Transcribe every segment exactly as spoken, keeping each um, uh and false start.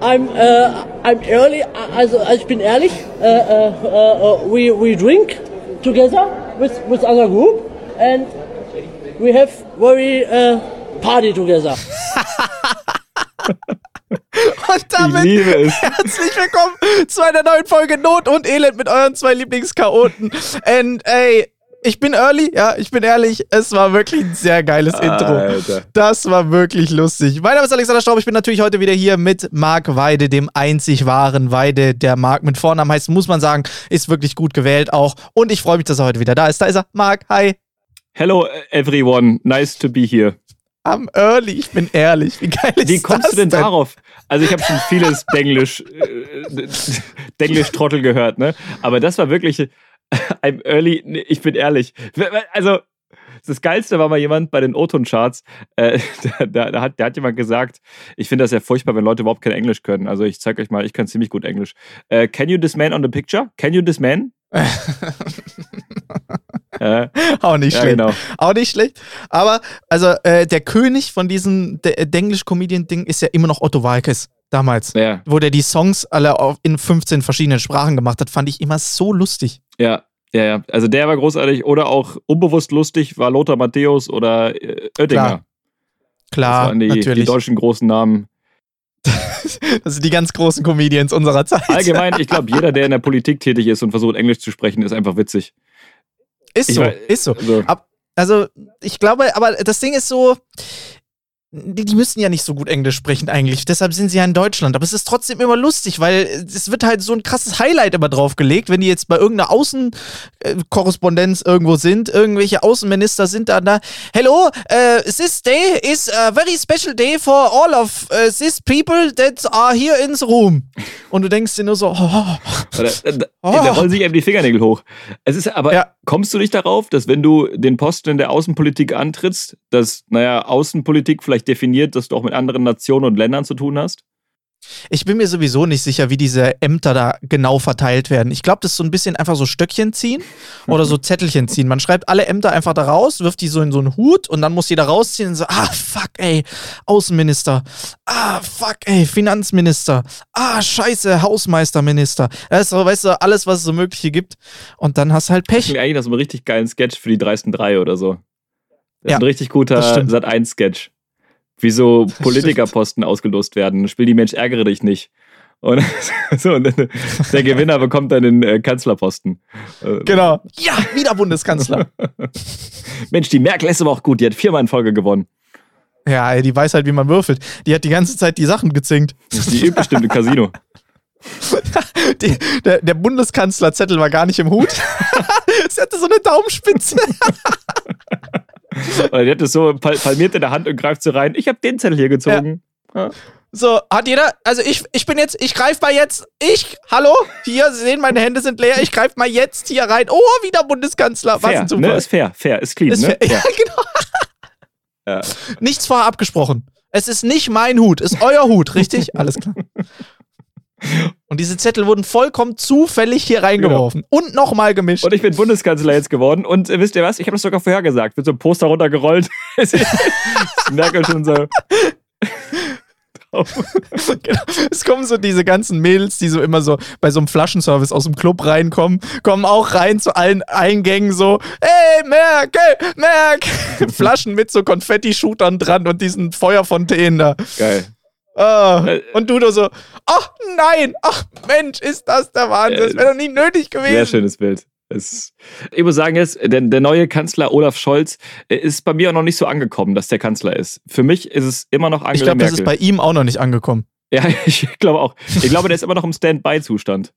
I'm uh, I'm early. Also ich bin ehrlich. Uh, uh, uh, we we drink together with with other group and we have very uh, party together. Und damit herzlich willkommen zu einer neuen Folge Not und Elend mit euren zwei Lieblingschaoten. And ey, ich bin early, ja, ich bin ehrlich, es war wirklich ein sehr geiles ah, Intro. Alter. Das war wirklich lustig. Mein Name ist Alexander Straub, ich bin natürlich heute wieder hier mit Marc Weide, dem einzig wahren Weide. Der Marc mit Vornamen heißt, muss man sagen, ist wirklich gut gewählt auch. Und ich freue mich, dass er heute wieder da ist. Da ist er, Marc, hi. Hello everyone, nice to be here. I'm early, ich bin ehrlich. Wie geil ist das? Wie kommst das du denn, denn darauf? Also ich habe schon vieles Denglisch, äh, Denglisch-Trottel gehört, ne? Aber das war wirklich... I'm early, nee, ich bin ehrlich. Also, das Geilste war mal jemand bei den O-Ton-Charts, äh, da, da, da, hat, da hat jemand gesagt, ich finde das ja furchtbar, wenn Leute überhaupt kein Englisch können. Also ich zeig euch mal, ich kann ziemlich gut Englisch. Uh, can you this man on the picture? Can you this man? äh, auch nicht ja, schlecht. Genau. Auch nicht schlecht. Aber, also, äh, der König von diesem De- Denglisch-Comedian-Ding ist ja immer noch Otto Waalkes. Damals, ja. Wo der die Songs alle auf, in fünfzehn verschiedenen Sprachen gemacht hat, fand ich immer so lustig. Ja, ja, ja. Also der war großartig. Oder auch unbewusst lustig war Lothar Matthäus oder äh, Oettinger. Klar, Klar das waren die, natürlich. Die deutschen großen Namen. Das sind die ganz großen Comedians unserer Zeit. Allgemein, ich glaube, jeder, der in der Politik tätig ist und versucht, Englisch zu sprechen, ist einfach witzig. Ist ich so, war, ist so. so. Ab, also, ich glaube, aber das Ding ist so... Die, die müssen ja nicht so gut Englisch sprechen eigentlich, deshalb sind sie ja in Deutschland. Aber es ist trotzdem immer lustig, weil es wird halt so ein krasses Highlight immer draufgelegt, wenn die jetzt bei irgendeiner Außenkorrespondenz irgendwo sind, irgendwelche Außenminister sind da da. Hello, uh, this day is a very special day for all of uh, these people that are here in the room. Und du denkst dir nur so, oh, da, da, oh. da rollen sich eben die Fingernägel hoch. Es ist aber, ja. Kommst du nicht darauf, dass wenn du den Posten in der Außenpolitik antrittst, dass, naja, Außenpolitik vielleicht definiert, dass du auch mit anderen Nationen und Ländern zu tun hast? Ich bin mir sowieso nicht sicher, wie diese Ämter da genau verteilt werden. Ich glaube, das ist so ein bisschen einfach so Stöckchen ziehen oder so Zettelchen ziehen. Man schreibt alle Ämter einfach da raus, wirft die so in so einen Hut und dann muss jeder rausziehen und so, ah, fuck, ey, Außenminister. Ah, fuck, ey, Finanzminister. Ah, scheiße, Hausmeisterminister. Das ist so, weißt du, alles, was es so Mögliche gibt. Und dann hast du halt Pech. Ich finde eigentlich das ist ein richtig geilen Sketch für die dreisten drei oder so. Das ja, ist ein richtig guter Sat eins Sketch. Wie so Politikerposten ausgelost werden. Spiel die Mensch, ärgere dich nicht. Und, so, und der Gewinner bekommt dann den äh, Kanzlerposten. Genau. Ja, wieder Bundeskanzler. Mensch, die Merkel ist aber auch gut. Die hat viermal in Folge gewonnen. Ja, die weiß halt, wie man würfelt. Die hat die ganze Zeit die Sachen gezinkt. Das ist die bestimmte Casino. die, der, der Bundeskanzlerzettel war gar nicht im Hut. Sie hatte so eine Daumenspitze. Oder die hat das so palmiert in der Hand und greift so rein. Ich habe den Zettel hier gezogen. Ja. Ja. So, hat jeder, also ich, ich bin jetzt, ich greife mal jetzt, ich, hallo, hier, Sie sehen, meine Hände sind leer, ich greife mal jetzt hier rein. Oh, wieder Bundeskanzler. Fair, was ne? Ist fair, fair, ist clean, ist ne? Fair. Ja, genau. Ja. Nichts vorher abgesprochen. Es ist nicht mein Hut, ist euer Hut, richtig? Alles klar. Und diese Zettel wurden vollkommen zufällig hier reingeworfen. Genau. Und nochmal gemischt. Und ich bin Bundeskanzler jetzt geworden. Und äh, wisst ihr was? Ich habe das sogar vorher gesagt. Mit so einem Poster runtergerollt. Merkel schon so drauf. Genau. Es kommen so diese ganzen Mädels, die so immer so bei so einem Flaschenservice aus dem Club reinkommen, kommen auch rein zu allen Eingängen so, hey, Merkel, Merkel. Flaschen mit so Konfetti-Shootern dran und diesen Feuerfontänen da. Geil. Oh, und Dudo so, ach oh nein, ach Mensch, ist das der Wahnsinn, das wäre doch nie nötig gewesen. Sehr schönes Bild. Es, ich muss sagen jetzt, der, der neue Kanzler Olaf Scholz ist bei mir auch noch nicht so angekommen, dass der Kanzler ist. Für mich ist es immer noch Angela Merkel. Ich glaube, das ist bei ihm auch noch nicht angekommen. Ja, ich glaube auch. Ich glaube, der ist immer noch im Standby-Zustand.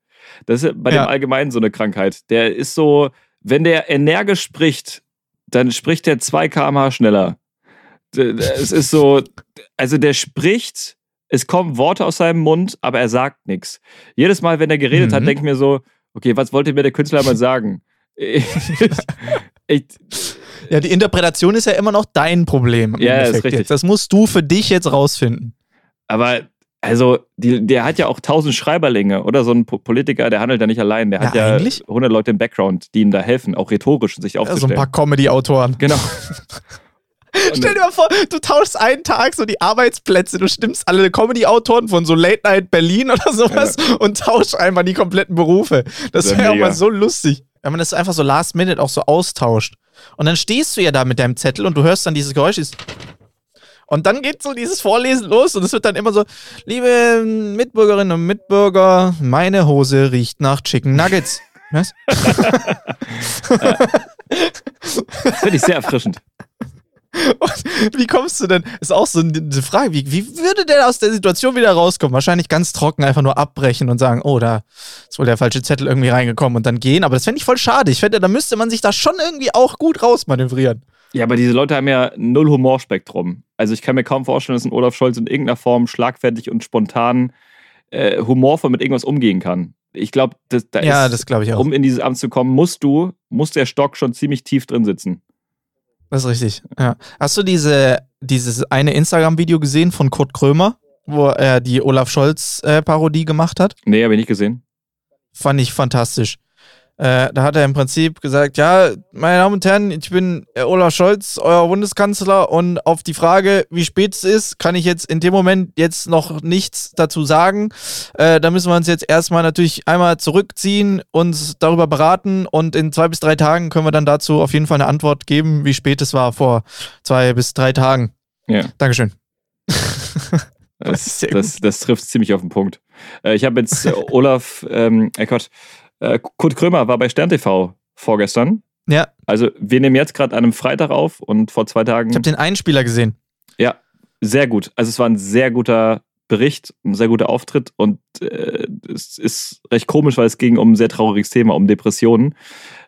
Das ist bei ja. dem allgemein so eine Krankheit. Der ist so, wenn der energisch spricht, dann spricht der zwei Kilometer pro Stunde schneller. Es ist so, also der spricht... Es kommen Worte aus seinem Mund, aber er sagt nichts. Jedes Mal, wenn er geredet mhm. hat, denke ich mir so, okay, was wollte mir der Künstler mal sagen? Ich, ich, ja, die Interpretation ist ja immer noch dein Problem. Ja, das ist richtig. Jetzt. Das musst du für dich jetzt rausfinden. Aber, also, die, der hat ja auch tausend Schreiberlinge, oder? So ein Politiker, der handelt ja nicht allein. Der ja, hat ja eigentlich? hundert Leute im Background, die ihm da helfen, auch rhetorisch sich aufzustellen. Ja, so ein paar Comedy-Autoren. Genau. Stell dir mal vor, du tauschst einen Tag so die Arbeitsplätze, du stimmst alle Comedy-Autoren von so Late Night Berlin oder sowas ja. und tauschst einmal die kompletten Berufe. Das wäre ja auch mal so lustig. Wenn man das einfach so last minute auch so austauscht. Und dann stehst du ja da mit deinem Zettel und du hörst dann dieses Geräusch. Und dann geht so dieses Vorlesen los und es wird dann immer so, liebe Mitbürgerinnen und Mitbürger, meine Hose riecht nach Chicken Nuggets. Was? Finde ich sehr erfrischend. Und wie kommst du denn? Ist auch so eine Frage, wie, wie würde der aus der Situation wieder rauskommen? Wahrscheinlich ganz trocken einfach nur abbrechen und sagen, oh, da ist wohl der falsche Zettel irgendwie reingekommen und dann gehen. Aber das fände ich voll schade. Ich fände, da müsste man sich da schon irgendwie auch gut rausmanövrieren. Ja, aber diese Leute haben ja null Humorspektrum. Also ich kann mir kaum vorstellen, dass ein Olaf Scholz in irgendeiner Form schlagfertig und spontan äh, humorvoll mit irgendwas umgehen kann. Ich glaube, das, da ja, ist, das glaub ich auch. Um in dieses Amt zu kommen, musst du, muss der Stock schon ziemlich tief drin sitzen. Das ist richtig, ja. Hast du diese, dieses eine Instagram-Video gesehen von Kurt Krömer, wo er die Olaf Scholz-Parodie äh, gemacht hat? Nee, habe ich nicht gesehen. Fand ich fantastisch. Äh, da hat er im Prinzip gesagt, ja, meine Damen und Herren, ich bin Olaf Scholz, euer Bundeskanzler und auf die Frage, wie spät es ist, kann ich jetzt in dem Moment jetzt noch nichts dazu sagen. Äh, da müssen wir uns jetzt erstmal natürlich einmal zurückziehen, uns darüber beraten und in zwei bis drei Tagen können wir dann dazu auf jeden Fall eine Antwort geben, wie spät es war vor zwei bis drei Tagen. Ja. Dankeschön. Das, das, das trifft ziemlich auf den Punkt. Äh, ich habe jetzt äh, Olaf, ähm, oh Gott, Kurt Krömer war bei Stern T V vorgestern. Ja. Also wir nehmen jetzt gerade an einem Freitag auf und vor zwei Tagen... Ich habe den Einspieler gesehen. Ja, sehr gut. Also es war ein sehr guter Bericht, ein sehr guter Auftritt und äh, es ist recht komisch, weil es ging um ein sehr trauriges Thema, um Depressionen,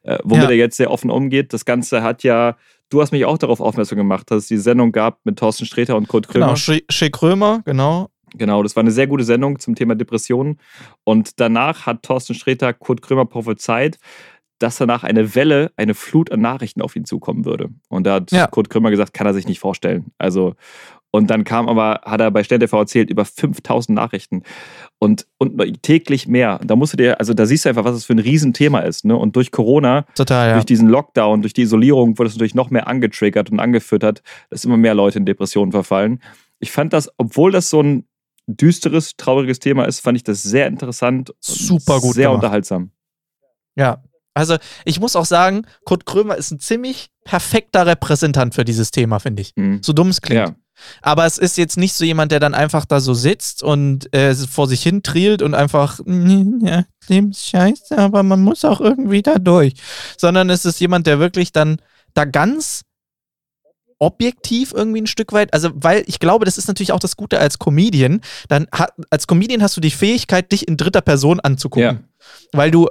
äh, womit ja. er jetzt sehr offen umgeht. Das Ganze hat ja... Du hast mich auch darauf aufmerksam gemacht, dass es die Sendung gab mit Thorsten Sträter und Kurt Krömer. Genau, Che Krömer, genau. Genau, das war eine sehr gute Sendung zum Thema Depressionen. Und danach hat Thorsten Sträter Kurt Krömer prophezeit, dass danach eine Welle, eine Flut an Nachrichten auf ihn zukommen würde. Und da hat ja. Kurt Krömer gesagt, kann er sich nicht vorstellen. Also, und dann kam aber, hat er bei Stern T V erzählt, über fünftausend Nachrichten. Und, und täglich mehr. Da musst du dir, also da siehst du einfach, was das für ein Riesenthema ist. Ne? Und durch Corona, Total, ja. durch diesen Lockdown, durch die Isolierung, wurde es natürlich noch mehr angetriggert und angefüttert, dass immer mehr Leute in Depressionen verfallen. Ich fand das, obwohl das so ein düsteres, trauriges Thema ist, fand ich das sehr interessant. Super gut. Sehr gemacht. Unterhaltsam. Ja, also ich muss auch sagen, Kurt Krömer ist ein ziemlich perfekter Repräsentant für dieses Thema, finde ich. Mhm. So dumm es klingt. Ja. Aber es ist jetzt nicht so jemand, der dann einfach da so sitzt und äh, vor sich hin trielt und einfach, ja, dem ist scheiße, aber man muss auch irgendwie da durch. Sondern es ist jemand, der wirklich dann da ganz objektiv irgendwie ein Stück weit, also weil ich glaube, das ist natürlich auch das Gute als Comedian, dann als Comedian hast du die Fähigkeit, dich in dritter Person anzugucken. Ja. Weil du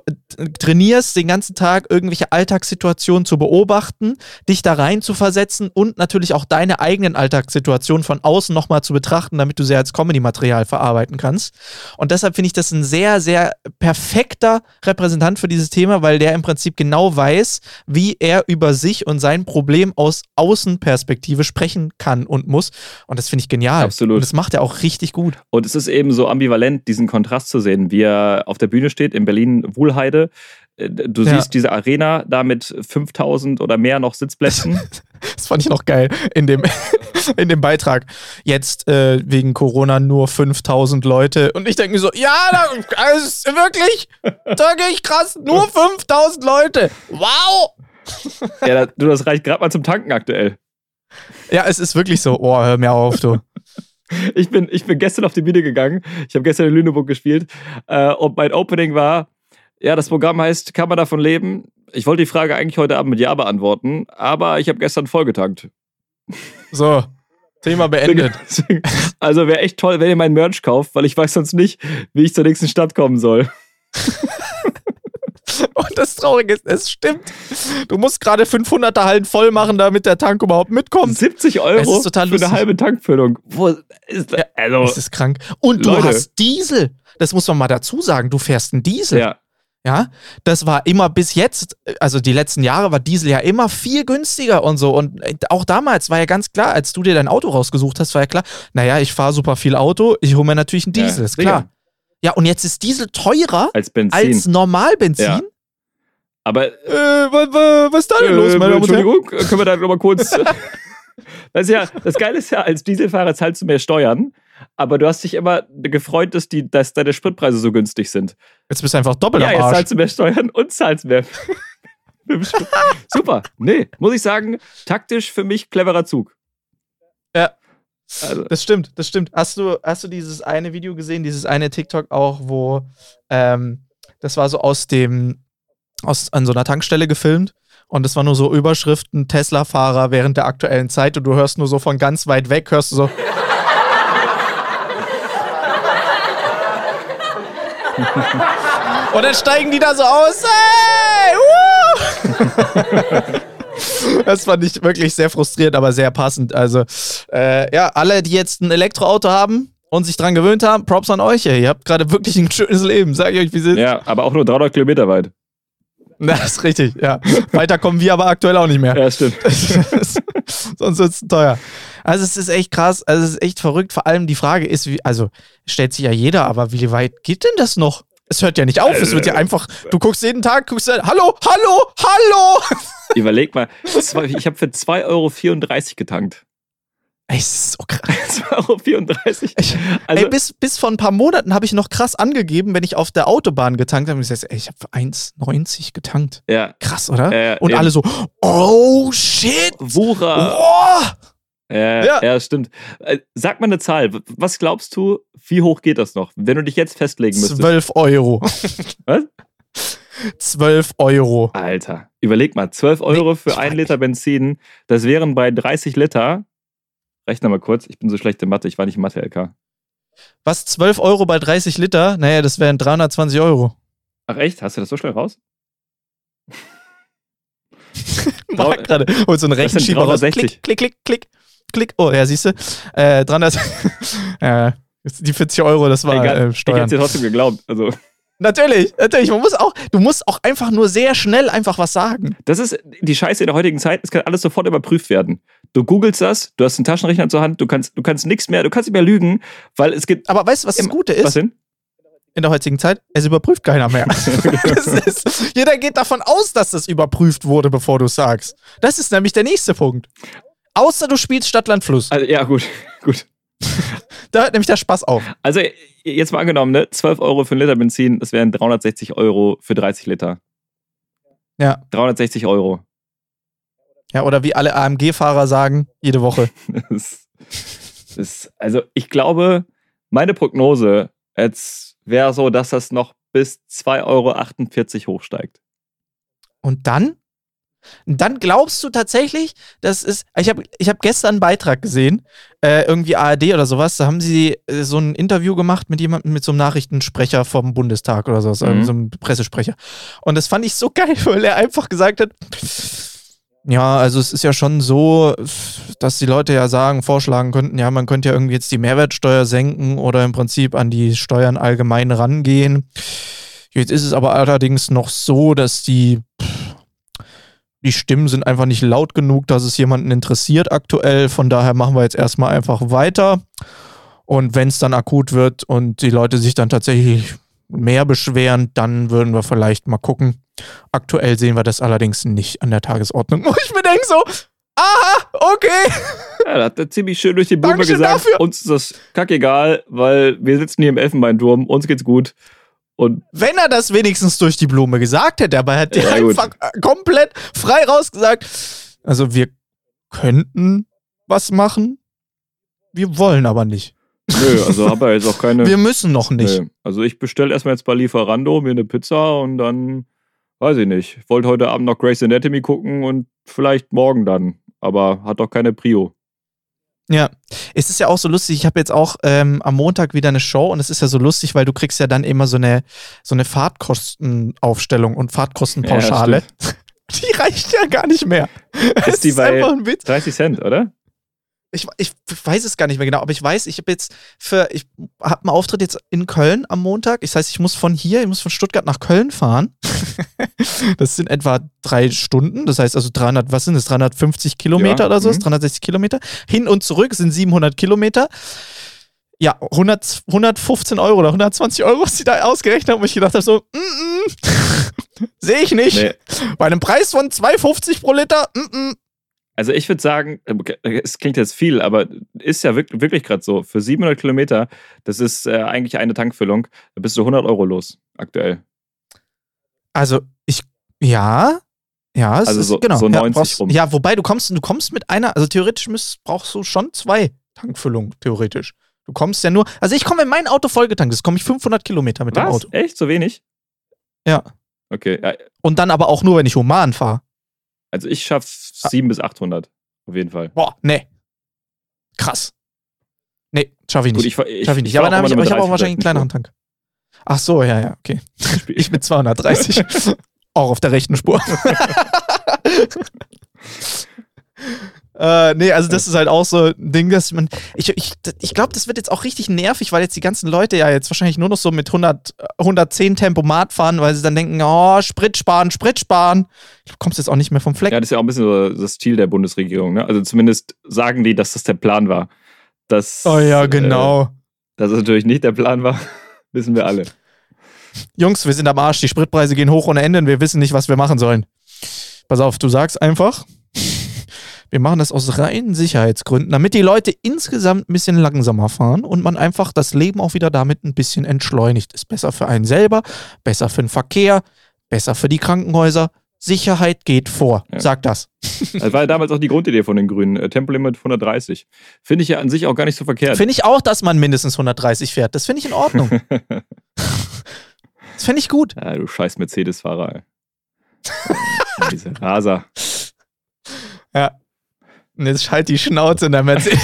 trainierst, den ganzen Tag irgendwelche Alltagssituationen zu beobachten, dich da rein zu versetzen und natürlich auch deine eigenen Alltagssituationen von außen nochmal zu betrachten, damit du sie als Comedy-Material verarbeiten kannst. Und deshalb finde ich das ein sehr, sehr perfekter Repräsentant für dieses Thema, weil der im Prinzip genau weiß, wie er über sich und sein Problem aus Außenperspektive sprechen kann und muss. Und das finde ich genial. Absolut. Und das macht er auch richtig gut. Und es ist eben so ambivalent, diesen Kontrast zu sehen, wie er auf der Bühne steht, in Berlin-Wuhlheide. Du siehst ja. diese Arena da mit fünftausend oder mehr noch Sitzplätzen. Das fand ich noch geil in dem, in dem Beitrag. Jetzt äh, wegen Corona nur fünftausend Leute. Und ich denke mir so, ja, da, also, wirklich? Da gehe ich krass. Nur fünftausend Leute. Wow. Ja, du, das reicht gerade mal zum Tanken aktuell. Ja, es ist wirklich so. Oh, hör mir auf, du. Ich bin, ich bin gestern auf die Bühne gegangen. Ich habe gestern in Lüneburg gespielt. Äh, und mein Opening war, ja, das Programm heißt, kann man davon leben? Ich wollte die Frage eigentlich heute Abend mit Ja beantworten, aber ich habe gestern vollgetankt. So, Thema beendet. Also wäre echt toll, wenn ihr meinen Merch kauft, weil ich weiß sonst nicht, wie ich zur nächsten Stadt kommen soll. Und das Traurige ist, es stimmt. Du musst gerade fünfhunderter Hallen voll machen, damit der Tank überhaupt mitkommt. siebzig Euro für lustig. Eine halbe Tankfüllung. Wo ist das? Also, das ist krank. Und Leute. Du hast Diesel. Das muss man mal dazu sagen. Du fährst einen Diesel. Ja. Ja, das war immer bis jetzt, also die letzten Jahre war Diesel ja immer viel günstiger und so. Und auch damals war ja ganz klar, als du dir dein Auto rausgesucht hast, war ja klar, naja, ich fahre super viel Auto, ich hole mir natürlich einen Diesel, ja, ist klar. Sicher. Ja, und jetzt ist Diesel teurer als, Benzin. als Normalbenzin. Ja. Aber, äh, was, was ist da denn äh, los, meine Damen und Herren? Entschuldigung, können wir da nochmal kurz Das ist ja, das Geile ist ja, als Dieselfahrer zahlst du mehr Steuern, aber du hast dich immer gefreut, dass, die, dass deine Spritpreise so günstig sind. Jetzt bist du einfach doppelt am Arsch. Ja, jetzt zahlst du mehr Steuern und zahlst mehr. Super. Nee, muss ich sagen, taktisch für mich cleverer Zug. Ja. Also. Das stimmt, das stimmt. Hast du, hast du dieses eine Video gesehen, dieses eine TikTok auch, wo ähm, das war so aus dem, aus, an so einer Tankstelle gefilmt und das war nur so Überschriften, Tesla-Fahrer während der aktuellen Zeit und du hörst nur so von ganz weit weg, hörst du so und dann steigen die da so aus, hey, uh! Das fand ich wirklich sehr frustrierend, aber sehr passend. Also, äh, ja, alle, die jetzt ein Elektroauto haben und sich dran gewöhnt haben, Props an euch. Ey. Ihr habt gerade wirklich ein schönes Leben, sag ich euch, wie es ist. Ja, aber auch nur dreihundert Kilometer weit. Das ist richtig, ja. Weiter kommen wir aber aktuell auch nicht mehr. Ja, stimmt. Sonst wird es teuer. Also, es ist echt krass, also, es ist echt verrückt. Vor allem die Frage ist, wie, also, stellt sich ja jeder, aber wie weit geht denn das noch? Es hört ja nicht auf, es wird ja einfach, du guckst jeden Tag, guckst ja, hallo, hallo, hallo. Überleg mal, ich habe für zwei Euro vierunddreißig getankt. Ey, das ist so krass. zwei Euro vierunddreißig. Ich, also, ey, bis, bis vor ein paar Monaten habe ich noch krass angegeben, wenn ich auf der Autobahn getankt habe. Ich sage, ey, ich habe für eins neunzig getankt. Ja. Krass, oder? Äh, Und eben. Alle so, oh shit. Wura. Oh. Ja, ja. ja, stimmt. Sag mal eine Zahl. Was glaubst du, wie hoch geht das noch, wenn du dich jetzt festlegen müsstest? zwölf Euro. Was? zwölf Euro. Alter, überleg mal. zwölf Euro für einen Liter Benzin, das wären bei dreißig Liter. Rechne mal kurz, ich bin so schlecht in Mathe, ich war nicht im Mathe-L K. Was, zwölf Euro bei dreißig Liter? Naja, das wären dreihundertzwanzig Euro. Ach echt? Hast du das so schnell raus? Marc gerade. Holt so einen Rechenschieber raus. Klick, klick, klick, klick. Klick. Oh, ja, siehst du. Äh, dreihundert. äh, die vierzig Euro, das war Egal, äh, Steuern. Ich hätte dir trotzdem geglaubt. Also. Natürlich, natürlich. Man muss auch, du musst auch einfach nur sehr schnell einfach was sagen. Das ist die Scheiße in der heutigen Zeit. Es kann alles sofort überprüft werden. Du googelst das, du hast einen Taschenrechner zur Hand, du kannst, du kannst nichts mehr, du kannst nicht mehr lügen, weil es gibt... Aber weißt du, was das Gute ist? Was denn? In der heutigen Zeit, es überprüft keiner mehr. Das ist, jeder geht davon aus, dass das überprüft wurde, bevor du es sagst. Das ist nämlich der nächste Punkt. Außer du spielst Stadt, Land, Fluss. Also, ja, gut, gut. Da hört nämlich der Spaß auf. Also, jetzt mal angenommen, ne? zwölf Euro für einen Liter Benzin, das wären dreihundertsechzig Euro für dreißig Liter. Ja. dreihundertsechzig Euro. Ja, oder wie alle A M G-Fahrer sagen, jede Woche. das ist, das, also, ich glaube, meine Prognose jetzt wäre so, dass das noch bis zwei Euro achtundvierzig hochsteigt. Und dann? Dann glaubst du tatsächlich, dass es, ich habe ich hab gestern einen Beitrag gesehen, äh, irgendwie A R D oder sowas, da haben sie äh, so ein Interview gemacht mit jemandem, mit so einem Nachrichtensprecher vom Bundestag oder sowas, mhm. so einem Pressesprecher. Und das fand ich so geil, weil er einfach gesagt hat, ja, also es ist ja schon so, dass die Leute ja sagen, vorschlagen könnten, ja, man könnte ja irgendwie jetzt die Mehrwertsteuer senken oder im Prinzip an die Steuern allgemein rangehen. Jetzt ist es aber allerdings noch so, dass die Die Stimmen sind einfach nicht laut genug, dass es jemanden interessiert aktuell. Von daher machen wir jetzt erstmal einfach weiter. Und wenn es dann akut wird und die Leute sich dann tatsächlich mehr beschweren, dann würden wir vielleicht mal gucken. Aktuell sehen wir das allerdings nicht an der Tagesordnung. Und ich mir denke so, aha, okay. Ja, da hat er ziemlich schön durch die Blume Dankeschön gesagt, dafür. Uns ist das kackegal, weil wir sitzen hier im Elfenbeinturm, uns geht's gut. Und wenn er das wenigstens durch die Blume gesagt hätte, aber er hat ja, einfach gut. komplett frei rausgesagt, also wir könnten was machen, wir wollen aber nicht. Nö, also haben wir jetzt auch keine... Wir müssen noch nicht. Nö. Also ich bestelle erstmal jetzt bei Lieferando mir eine Pizza und dann, weiß ich nicht, ich wollte heute Abend noch Grey's Anatomy gucken und vielleicht morgen dann, aber hat doch keine Prio. Ja, es ist ja auch so lustig, ich habe jetzt auch ähm, am Montag wieder eine Show und es ist ja so lustig, weil du kriegst ja dann immer so eine, so eine Fahrtkostenaufstellung und Fahrtkostenpauschale. Ja, die reicht ja gar nicht mehr. Ist das die ist bei einfach ein Witz. dreißig Cent, oder? Ich, ich weiß es gar nicht mehr genau, aber ich weiß, ich habe jetzt für, ich habe einen Auftritt jetzt in Köln am Montag. Das heißt, ich muss von hier, ich muss von Stuttgart nach Köln fahren. Das sind etwa drei Stunden. Das heißt also dreihundert, was sind das? dreihundertfünfzig Kilometer ja, oder so? Mhm. dreihundertsechzig Kilometer. Hin und zurück sind siebenhundert Kilometer. Ja, hundert, hundertfünfzehn Euro oder hundertzwanzig Euro, was die da ausgerechnet haben, wo ich gedacht habe, so, mm, mm, sehe ich nicht. Nee. Bei einem Preis von zwei Euro fünfzig pro Liter, mm, mm. Also ich würde sagen, es klingt jetzt viel, aber ist ja wirklich, wirklich gerade so. Für siebenhundert Kilometer, das ist äh, eigentlich eine Tankfüllung, da bist du hundert Euro los aktuell. Also ich, ja, ja, es also ist so, genau. So neunzig ja, brauchst, rum. Ja, wobei du kommst, du kommst mit einer, also theoretisch müsst, brauchst du schon zwei Tankfüllungen, theoretisch. Du kommst ja nur, also ich komme, wenn mein Auto vollgetankt ist, komme ich fünfhundert Kilometer mit Was? Dem Auto. Echt? So wenig? Ja. Okay. Ja. Und dann aber auch nur, wenn ich human fahre. Also ich schaffe ah. siebenhundert bis achthundert, auf jeden Fall. Boah, nee. Krass. Nee, schaffe ich nicht. Gut, ich, ich, schaff ich nicht. Ich aber dann hab ich, aber ich habe auch wahrscheinlich einen kleineren Tank. Ach so, ja, ja, okay. Ich mit zweihundertdreißig. Auch auf der rechten Spur. Äh, nee, also das ist halt auch so ein Ding, dass man, ich, ich, ich glaube, das wird jetzt auch richtig nervig, weil jetzt die ganzen Leute ja jetzt wahrscheinlich nur noch so mit hundert, hundertzehn Tempomat fahren, weil sie dann denken, oh, Sprit sparen, Sprit sparen. Du kommst jetzt auch nicht mehr vom Fleck. Ja, das ist ja auch ein bisschen so das Ziel der Bundesregierung, ne? Also zumindest sagen die, dass das der Plan war. Dass, oh ja, genau. Äh, dass das natürlich nicht der Plan war, wissen wir alle. Jungs, wir sind am Arsch, die Spritpreise gehen hoch ohne Ende und wir wissen nicht, was wir machen sollen. Pass auf, du sagst einfach... Wir machen das aus reinen Sicherheitsgründen, damit die Leute insgesamt ein bisschen langsamer fahren und man einfach das Leben auch wieder damit ein bisschen entschleunigt. Ist besser für einen selber, besser für den Verkehr, besser für die Krankenhäuser. Sicherheit geht vor, ja. Sag das. Das war ja damals auch die Grundidee von den Grünen. Tempolimit hundertdreißig. Finde ich ja an sich auch gar nicht so verkehrt. Finde ich auch, dass man mindestens hundertdreißig fährt. Das finde ich in Ordnung. Das finde ich gut. Ja, du scheiß Mercedes-Fahrer, ey. Diese Raser. Ja. Und jetzt schalt die Schnauze in der Mercedes.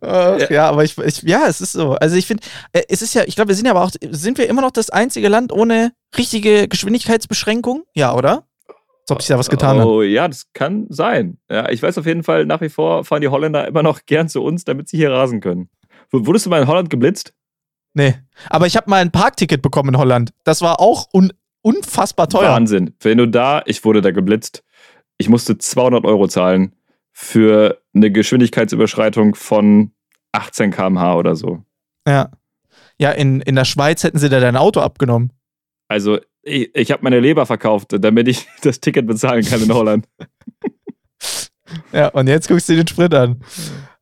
Ach, ja. ja, aber ich, ich, ja, es ist so. Also ich finde, es ist ja, ich glaube, wir sind ja aber auch, sind wir immer noch das einzige Land ohne richtige Geschwindigkeitsbeschränkung? Ja, oder? Als ob sich da was getan hat. Oh, ja, das kann sein. Ja, ich weiß auf jeden Fall, nach wie vor fahren die Holländer immer noch gern zu uns, damit sie hier rasen können. Wurdest du mal in Holland geblitzt? Nee, aber ich habe mal ein Parkticket bekommen in Holland. Das war auch un- unfassbar teuer. Wahnsinn. Wenn du da, ich wurde da geblitzt. Ich musste zweihundert Euro zahlen für eine Geschwindigkeitsüberschreitung von achtzehn Kilometer pro Stunde oder so. Ja, ja, in, in der Schweiz hätten sie da dein Auto abgenommen. Also, ich, ich habe meine Leber verkauft, damit ich das Ticket bezahlen kann in Holland. Ja, und jetzt guckst du dir den Sprit an.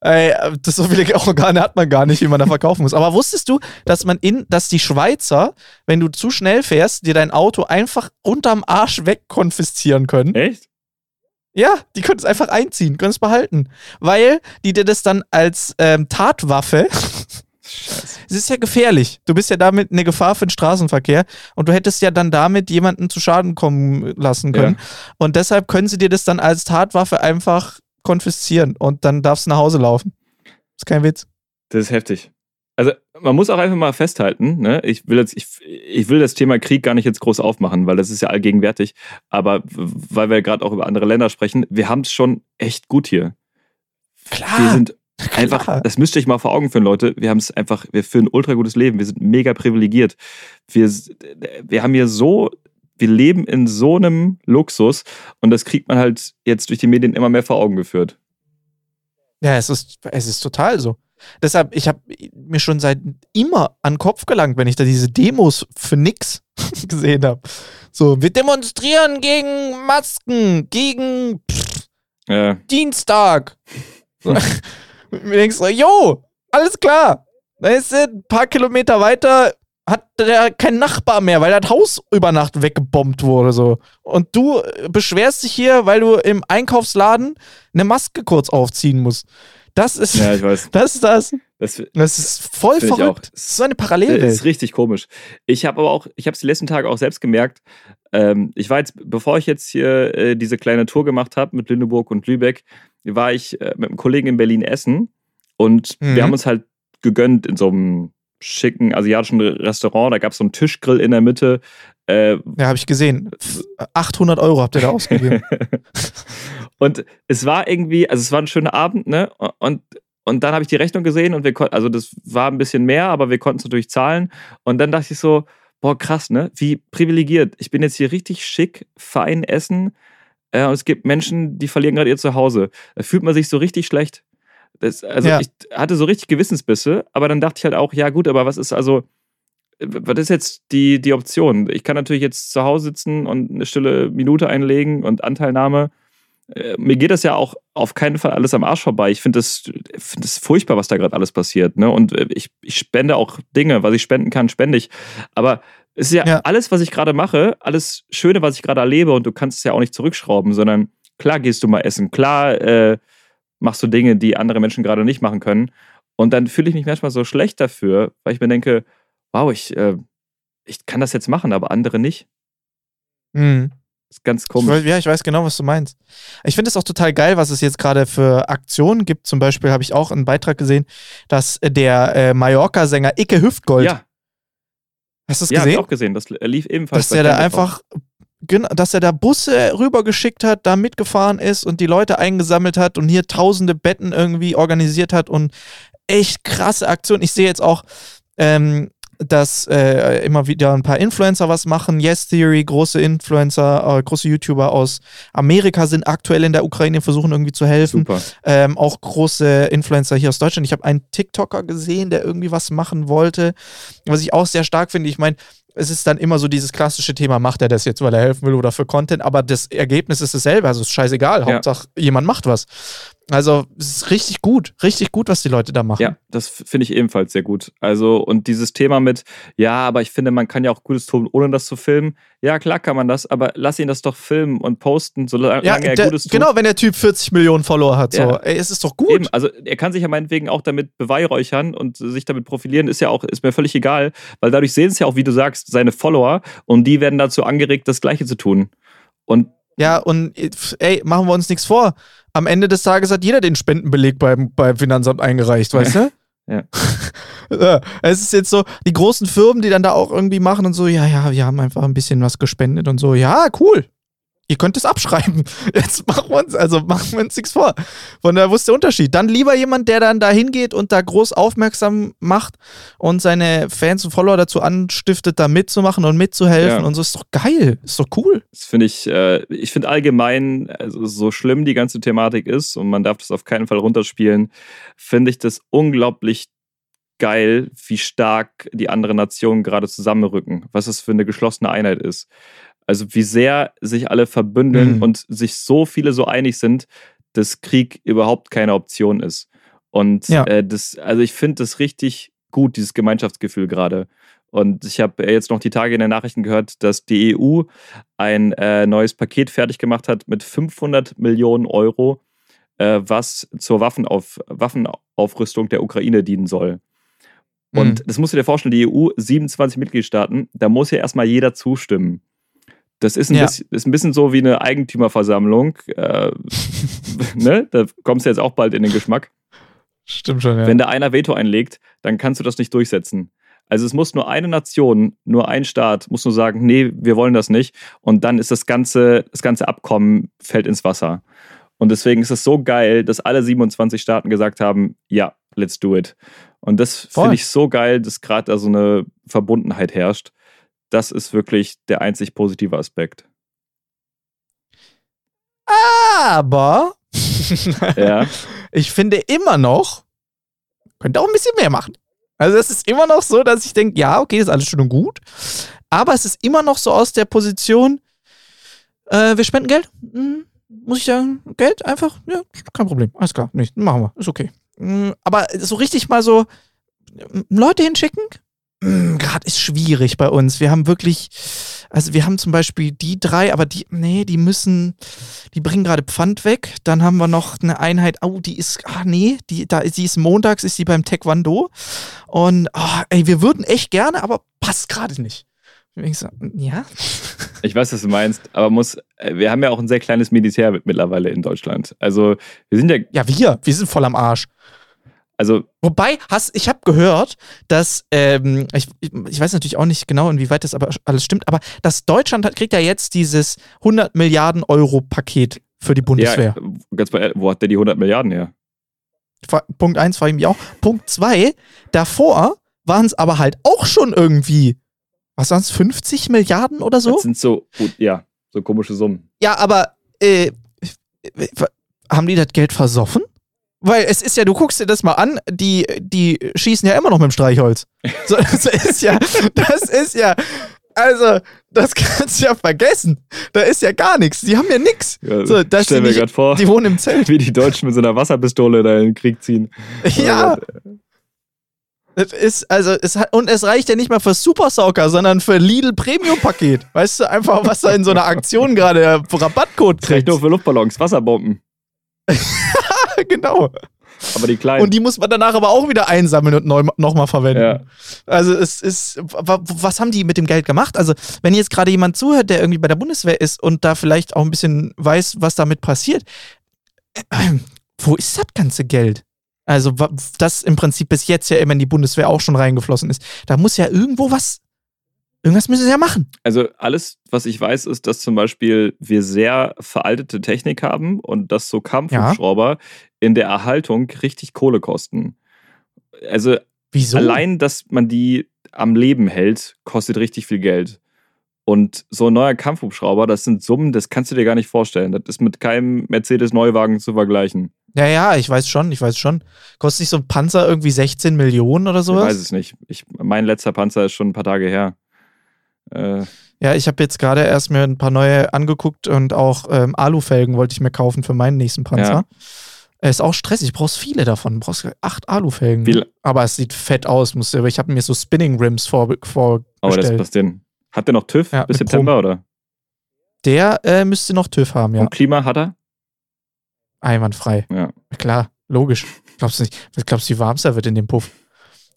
Ey, das so viele Organe hat man gar nicht, wie man da verkaufen muss. Aber wusstest du, dass man in, dass die Schweizer, wenn du zu schnell fährst, dir dein Auto einfach unterm Arsch wegkonfiszieren können? Echt? Ja, die können es einfach einziehen, können es behalten. Weil die dir das dann als ähm, Tatwaffe. Scheiße. Es ist ja gefährlich. Du bist ja damit eine Gefahr für den Straßenverkehr und du hättest ja dann damit jemanden zu Schaden kommen lassen können. Ja. Und deshalb können sie dir das dann als Tatwaffe einfach konfiszieren und dann darfst du nach Hause laufen. Ist kein Witz. Das ist heftig. Also man muss auch einfach mal festhalten, ne? ich, will jetzt, ich, ich will das Thema Krieg gar nicht jetzt groß aufmachen, weil das ist ja allgegenwärtig, aber weil wir gerade auch über andere Länder sprechen, wir haben es schon echt gut hier. Klar. Wir sind klar. Einfach, das müsste ich mal vor Augen führen, Leute, wir haben es einfach, wir führen ein ultra gutes Leben, wir sind mega privilegiert. Wir, wir haben hier so, wir leben in so einem Luxus und das kriegt man halt jetzt durch die Medien immer mehr vor Augen geführt. Ja, es ist, es ist total so. Deshalb, ich habe mir schon seit immer an den Kopf gelangt, wenn ich da diese Demos für nix gesehen habe. So, wir demonstrieren gegen Masken, gegen pff, ja. Dienstag. So. Mir denkst du, jo, alles klar. Dann ist er ein paar Kilometer weiter, hat der kein Nachbar mehr, weil das Haus über Nacht weggebombt wurde. So. Und du beschwerst dich hier, weil du im Einkaufsladen eine Maske kurz aufziehen musst. Das ist, ja, ich weiß. das ist das. Das, das ist voll verrückt. Das ist so eine Parallelwelt. Das ist richtig komisch. Ich habe aber auch, ich habe es die letzten Tage auch selbst gemerkt. Ähm, ich war jetzt, bevor ich jetzt hier äh, diese kleine Tour gemacht habe mit Lüneburg und Lübeck, war ich äh, mit einem Kollegen in Berlin essen und mhm. wir haben uns halt gegönnt in so einem schicken asiatischen Restaurant. Da gab es so einen Tischgrill in der Mitte. Äh, ja, habe ich gesehen. achthundert Euro habt ihr da ausgegeben. Und es war irgendwie, also es war ein schöner Abend, ne? Und, und dann habe ich die Rechnung gesehen und wir konnten, also das war ein bisschen mehr, aber wir konnten es natürlich zahlen. Und dann dachte ich so, boah, krass, ne? Wie privilegiert. Ich bin jetzt hier richtig schick, fein essen. Äh, und es gibt Menschen, die verlieren gerade ihr Zuhause. Da fühlt man sich so richtig schlecht. Das, also ja. Ich hatte so richtig Gewissensbisse, aber dann dachte ich halt auch, ja gut, aber was ist also, was ist jetzt die, die Option? Ich kann natürlich jetzt zu Hause sitzen und eine stille Minute einlegen und Anteilnahme. Mir geht das ja auch auf keinen Fall alles am Arsch vorbei. Ich finde das, find das furchtbar, was da gerade alles passiert. Ne? Und ich, ich spende auch Dinge, was ich spenden kann, spende ich. Aber es ist ja, ja. alles, was ich gerade mache, alles Schöne, was ich gerade erlebe, und du kannst es ja auch nicht zurückschrauben, sondern klar gehst du mal essen, klar äh, machst du Dinge, die andere Menschen gerade nicht machen können. Und dann fühle ich mich manchmal so schlecht dafür, weil ich mir denke, wow, ich, äh, ich kann das jetzt machen, aber andere nicht. Mhm. Das ist ganz komisch. Ich, ja, ich weiß genau, was du meinst. Ich finde es auch total geil, was es jetzt gerade für Aktionen gibt. Zum Beispiel habe ich auch einen Beitrag gesehen, dass der äh, Mallorca-Sänger Icke Hüftgold. Ja. Hast du es ja, gesehen? Ja, habe ich auch gesehen. Das lief ebenfalls. Dass der da einfach, genau, dass er da Busse rübergeschickt hat, da mitgefahren ist und die Leute eingesammelt hat und hier tausende Betten irgendwie organisiert hat und echt krasse Aktionen. Ich sehe jetzt auch, ähm, dass äh, immer wieder ein paar Influencer was machen. Yes Theory, große Influencer, äh, große YouTuber aus Amerika sind aktuell in der Ukraine, versuchen irgendwie zu helfen. Super. Ähm, auch große Influencer hier aus Deutschland. Ich habe einen TikToker gesehen, der irgendwie was machen wollte, was ich auch sehr stark finde. Ich meine, es ist dann immer so dieses klassische Thema, macht er das jetzt, weil er helfen will oder für Content, aber das Ergebnis ist dasselbe, also ist scheißegal, ja. Hauptsache jemand macht was. Also es ist richtig gut, richtig gut, was die Leute da machen. Ja, das finde ich ebenfalls sehr gut. Also und dieses Thema mit, ja, aber ich finde, man kann ja auch Gutes tun, ohne das zu filmen. Ja, klar kann man das, aber lass ihn das doch filmen und posten, solange ja, er der, Gutes tut. Genau, wenn der Typ vierzig Millionen Follower hat, ja. so, ey, es ist doch gut. Eben, also er kann sich ja meinetwegen auch damit beweihräuchern und sich damit profilieren, ist ja auch, ist mir völlig egal, weil dadurch sehen es ja auch, wie du sagst, seine Follower, und die werden dazu angeregt, das Gleiche zu tun. Und ja, und ey, machen wir uns nichts vor. Am Ende des Tages hat jeder den Spendenbeleg beim, beim Finanzamt eingereicht, weißt du? Ja. ja. Es ist jetzt so, die großen Firmen, die dann da auch irgendwie machen und so, ja, ja, wir haben einfach ein bisschen was gespendet und so, ja, cool. Ihr könnt es abschreiben. Jetzt machen wir uns, also machen wir uns nichts vor. Von daher ist der Unterschied. Dann lieber jemand, der dann da hingeht und da groß aufmerksam macht und seine Fans und Follower dazu anstiftet, da mitzumachen und mitzuhelfen. Ja. Und so, ist doch geil. Ist doch cool. Das finde ich, äh, ich finde allgemein, also so schlimm die ganze Thematik ist und man darf das auf keinen Fall runterspielen, finde ich das unglaublich geil, wie stark die anderen Nationen gerade zusammenrücken. Was das für eine geschlossene Einheit ist. Also wie sehr sich alle verbündeln mhm. und sich so viele so einig sind, dass Krieg überhaupt keine Option ist. Und ja. äh, das, also ich finde das richtig gut, dieses Gemeinschaftsgefühl gerade. Und ich habe jetzt noch die Tage in den Nachrichten gehört, dass die E U ein äh, neues Paket fertig gemacht hat mit fünfhundert Millionen Euro, äh, was zur Waffenauf- Waffenaufrüstung der Ukraine dienen soll. Und mhm. das musst du dir vorstellen, die E U, siebenundzwanzig Mitgliedstaaten, da muss ja erstmal jeder zustimmen. Das ist ein, ja. bisschen, ist ein bisschen so wie eine Eigentümerversammlung. Äh, ne? Da kommst du jetzt auch bald in den Geschmack. Stimmt schon, ja. Wenn da einer Veto einlegt, dann kannst du das nicht durchsetzen. Also es muss nur eine Nation, nur ein Staat, muss nur sagen, nee, wir wollen das nicht. Und dann ist das ganze, das ganze Abkommen fällt ins Wasser. Und deswegen ist es so geil, dass alle siebenundzwanzig Staaten gesagt haben, ja, let's do it. Und das finde ich so geil, dass gerade da so eine Verbundenheit herrscht. Das ist wirklich der einzig positive Aspekt. Aber ja. ich finde immer noch, könnte auch ein bisschen mehr machen. Also es ist immer noch so, dass ich denke, ja, okay, ist alles schön und gut. Aber es ist immer noch so aus der Position, äh, wir spenden Geld. Hm, muss ich sagen, Geld einfach? Ja, kein Problem. Alles klar, nicht, machen wir, ist okay. Hm, aber so richtig mal so Leute hinschicken? Gerade ist schwierig bei uns. Wir haben wirklich, also wir haben zum Beispiel die drei, aber die, nee, die müssen, die bringen gerade Pfand weg. Dann haben wir noch eine Einheit, oh, die ist, ah nee, die, da, die ist montags, ist die beim Taekwondo. Und, oh, ey, wir würden echt gerne, aber passt gerade nicht. Ich so, ja. Ich weiß, was du meinst, aber muss, wir haben ja auch ein sehr kleines Militär mittlerweile in Deutschland. Also, wir sind ja. Ja, wir, wir sind voll am Arsch. Also Wobei, hast, ich habe gehört, dass, ähm, ich, ich weiß natürlich auch nicht genau, inwieweit das aber alles stimmt, aber dass Deutschland hat, kriegt ja jetzt dieses hundert Milliarden Euro Paket für die Bundeswehr. Ja, ganz mal, wo hat der die hundert Milliarden her? Punkt eins frage ich mich auch. Punkt zwei, davor waren es aber halt auch schon irgendwie, was waren es, fünfzig Milliarden oder so? Das sind so, ja, so komische Summen. Ja, aber, äh, haben die das Geld versoffen? Weil es ist ja, du guckst dir das mal an, die, die schießen ja immer noch mit dem Streichholz. So, das ist ja, das ist ja, also, das kannst du ja vergessen. Da ist ja gar nichts. Die haben ja nichts. Ja, so, stell mir gerade vor, die wohnen im Zelt. Wie die Deutschen mit so einer Wasserpistole da in den Krieg ziehen. Ja. Das ist, also, es hat, und es reicht ja nicht mal für Supersauger, sondern für Lidl Premium-Paket. Weißt du, einfach, was da in so einer Aktion gerade der Rabattcode kriegt. Reicht nur für Luftballons, Wasserbomben. Genau. Aber die kleinen. Und die muss man danach aber auch wieder einsammeln und neu, nochmal verwenden. Ja. Also es ist, was haben die mit dem Geld gemacht? Also wenn jetzt gerade jemand zuhört, der irgendwie bei der Bundeswehr ist und da vielleicht auch ein bisschen weiß, was damit passiert. Äh, wo ist das ganze Geld? Also das im Prinzip bis jetzt ja immer in die Bundeswehr auch schon reingeflossen ist. Da muss ja irgendwo was, irgendwas müssen sie ja machen. Also alles, was ich weiß, ist, dass zum Beispiel wir sehr veraltete Technik haben und dass so Kampfhubschrauber ja. in der Erhaltung richtig Kohle kosten. Also wieso? Allein, dass man die am Leben hält, kostet richtig viel Geld. Und so ein neuer Kampfhubschrauber, das sind Summen, das kannst du dir gar nicht vorstellen. Das ist mit keinem Mercedes-Neuwagen zu vergleichen. Ja, ja, ich weiß schon, ich weiß schon. Kostet nicht so ein Panzer irgendwie sechzehn Millionen oder sowas? Ich weiß es nicht. Ich, mein letzter Panzer ist schon ein paar Tage her. Äh, ja, ich habe jetzt gerade erst mir ein paar neue angeguckt und auch ähm, Alufelgen wollte ich mir kaufen für meinen nächsten Panzer. Ja. Ist auch stressig, brauchst viele davon. Du brauchst acht Alufelgen. Wie? Aber es sieht fett aus. Muss, aber ich habe mir so Spinning Rims vor, vorgestellt. Aber das passt hin. Hat der noch TÜV ja, bis September, Pro- oder? Der äh, müsste noch TÜV haben, ja. Und Klima hat er? Einwandfrei. Ja. Klar, logisch. Glaubst du nicht? Was glaubst du, wie warm es da wird in dem Puff?